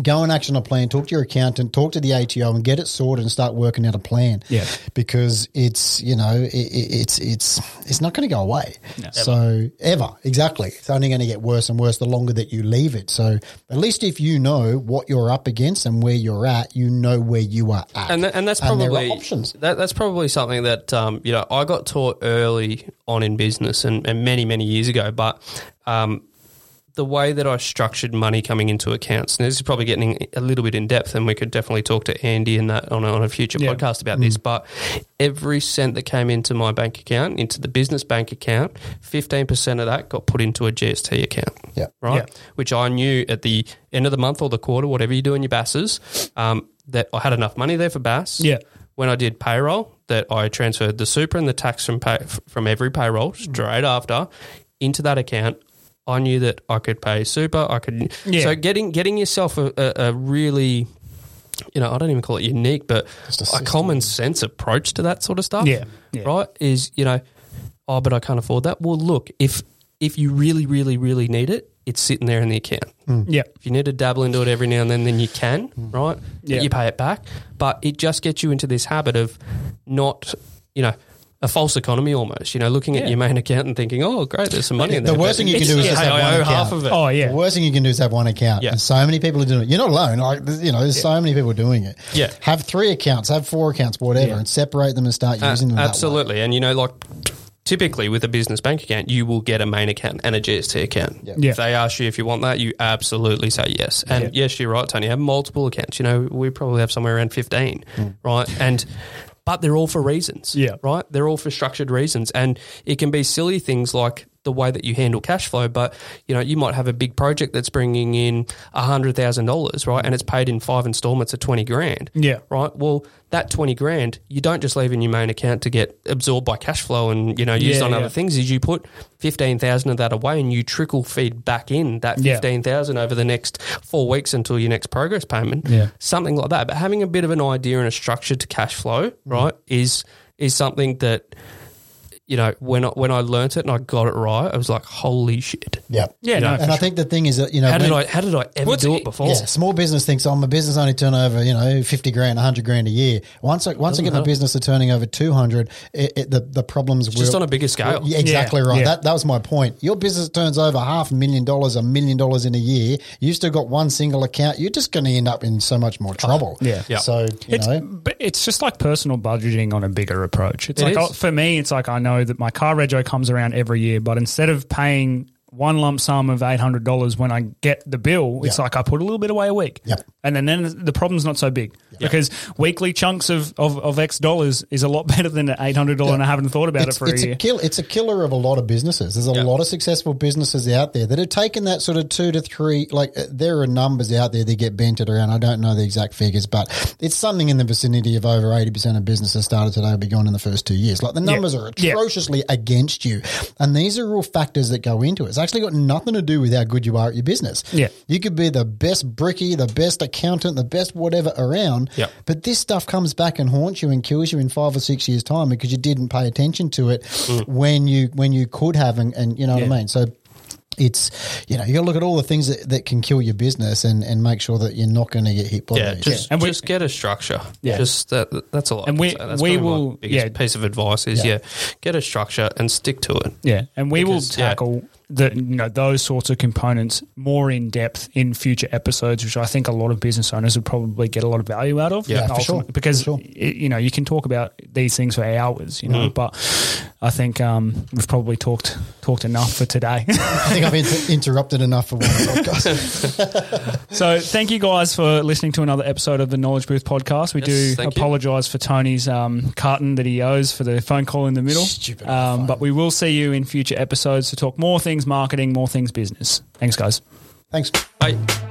Go and action a plan, talk to your accountant, talk to the A T O and get it sorted and start working out a plan. Yeah. Because it's, you know, it, it's it's it's not going to go away. No, so ever. ever, exactly. It's only going to get worse and worse the longer that you leave it. So at least if you know what you're up against and where you're at, you know where you are at. And, that, and that's probably and there are options. That, that's probably something that, um, you know, I got taught early on in business and, and many, many years ago, but um the way that I structured money coming into accounts, and this is probably getting a little bit in depth, and we could definitely talk to Andy and that on a, on a future yeah. podcast about mm. this, but every cent that came into my bank account, into the business bank account, fifteen percent of that got put into a G S T account, yeah. right? Yeah. Which I knew at the end of the month or the quarter, whatever you do in your B A Ss, um, that I had enough money there for B A S. Yeah. When I did payroll, that I transferred the super and the tax from pay, from every payroll straight mm. after into that account. I knew that I could pay super. I could yeah. so getting getting yourself a, a, a really, you know, I don't even call it unique, but a, a common sense approach to that sort of stuff. Yeah. yeah, right. Is you know, oh, but I can't afford that. Well, look, if if you really, really, really need it, it's sitting there in the account. Mm. Yeah, if you need to dabble into it every now and then, then you can. Mm. Right. Yeah, you pay it back, but it just gets you into this habit of not, you know. A false economy almost, you know, looking yeah. at your main account and thinking, oh, great, there's some money in there. The worst thing you can do is yeah, just hey, have I one account. Half of it. Oh, yeah. The worst thing you can do is have one account. Yeah. And so many people are doing it. You're not alone. Like, you know, there's yeah. so many people doing it. Yeah. Have three accounts, have four accounts, whatever, yeah. and separate them and start using uh, them absolutely. That way. And, you know, like typically with a business bank account, you will get a main account and a G S T account. Yeah. Yeah. If they ask you if you want that, you absolutely say yes. And yeah. yes, you're right, Tony. Have multiple accounts. You know, we probably have somewhere around fifteen, mm. right? And but they're all for reasons, yeah. right? They're all for structured reasons. And it can be silly things like the way that you handle cash flow, but, you know, you might have a big project that's bringing in one hundred thousand dollars, right, and it's paid in five installments of twenty grand, yeah. right? Well, that twenty grand, you don't just leave in your main account to get absorbed by cash flow and, you know, used yeah, on yeah. other things. Is you put fifteen thousand of that away and you trickle feed back in that fifteen thousand yeah. over the next four weeks until your next progress payment, yeah. something like that. But having a bit of an idea and a structure to cash flow, right, mm. is is something that, you know, when I, when I learnt it and I got it right, I was like, holy shit. Yeah. Yeah. You know, and I think the thing is that, you know, how did I, how did I ever do it before? Yeah, small business thinks I'm a business only turn over, you know, fifty grand, one hundred grand a year. Once I, once I get my business to turning over two hundred, it, it, the, the problems will. Just on a bigger scale. Yeah, exactly yeah, right. Yeah. That that was my point. Your business turns over half a million dollars, a million dollars in a year. You've still got one single account. You're just going to end up in so much more trouble. Oh, yeah. yeah. So, you it's, know. But it's just like personal budgeting on a bigger approach. It's it like, is. For me, it's like I know that my car rego comes around every year, but instead of paying one lump sum of eight hundred dollars when I get the bill, it's yep. like I put a little bit away a week. Yep. And then, then the problem's not so big yep. because weekly chunks of, of, of X dollars is a lot better than the eight hundred dollars yep. and I haven't thought about it's, it for it's a year. A kill, it's a killer of a lot of businesses. There's a yep. lot of successful businesses out there that have taken that sort of two to three, like there are numbers out there that get bented around. I don't know the exact figures, but it's something in the vicinity of over eighty percent of businesses started today will be gone in the first two years. Like the numbers yep. are atrociously yep. against you. And these are all factors that go into it. It's actually got nothing to do with how good you are at your business. Yeah. You could be the best brickie, the best accountant, the best whatever around, yep. but this stuff comes back and haunts you and kills you in five or six years' time because you didn't pay attention to it mm. when you when you could have and, and you know yeah. what I mean? So it's, you know, you got to look at all the things that, that can kill your business and, and make sure that you're not going to get hit by yeah, these. Just, yeah. And we just get a structure. Yeah. Just that, that's a lot. And we, that's we will, my biggest yeah. piece of advice is, yeah. yeah, get a structure and stick to it. Yeah. And we because, will tackle yeah. the, you know, those sorts of components more in depth in future episodes, which I think a lot of business owners would probably get a lot of value out of. Yeah, for sure. Because, for sure. you know, you can talk about these things for hours, you know, mm. but I think um, we've probably talked talked enough for today. I think I've inter- interrupted enough for one podcast. So thank you guys for listening to another episode of the Knowledge Booth Podcast. We yes, do apologise for Tony's um, carton that he owes for the phone call in the middle. Stupid um, but we will see you in future episodes to talk more things marketing, more things business. Thanks, guys. Thanks. Bye.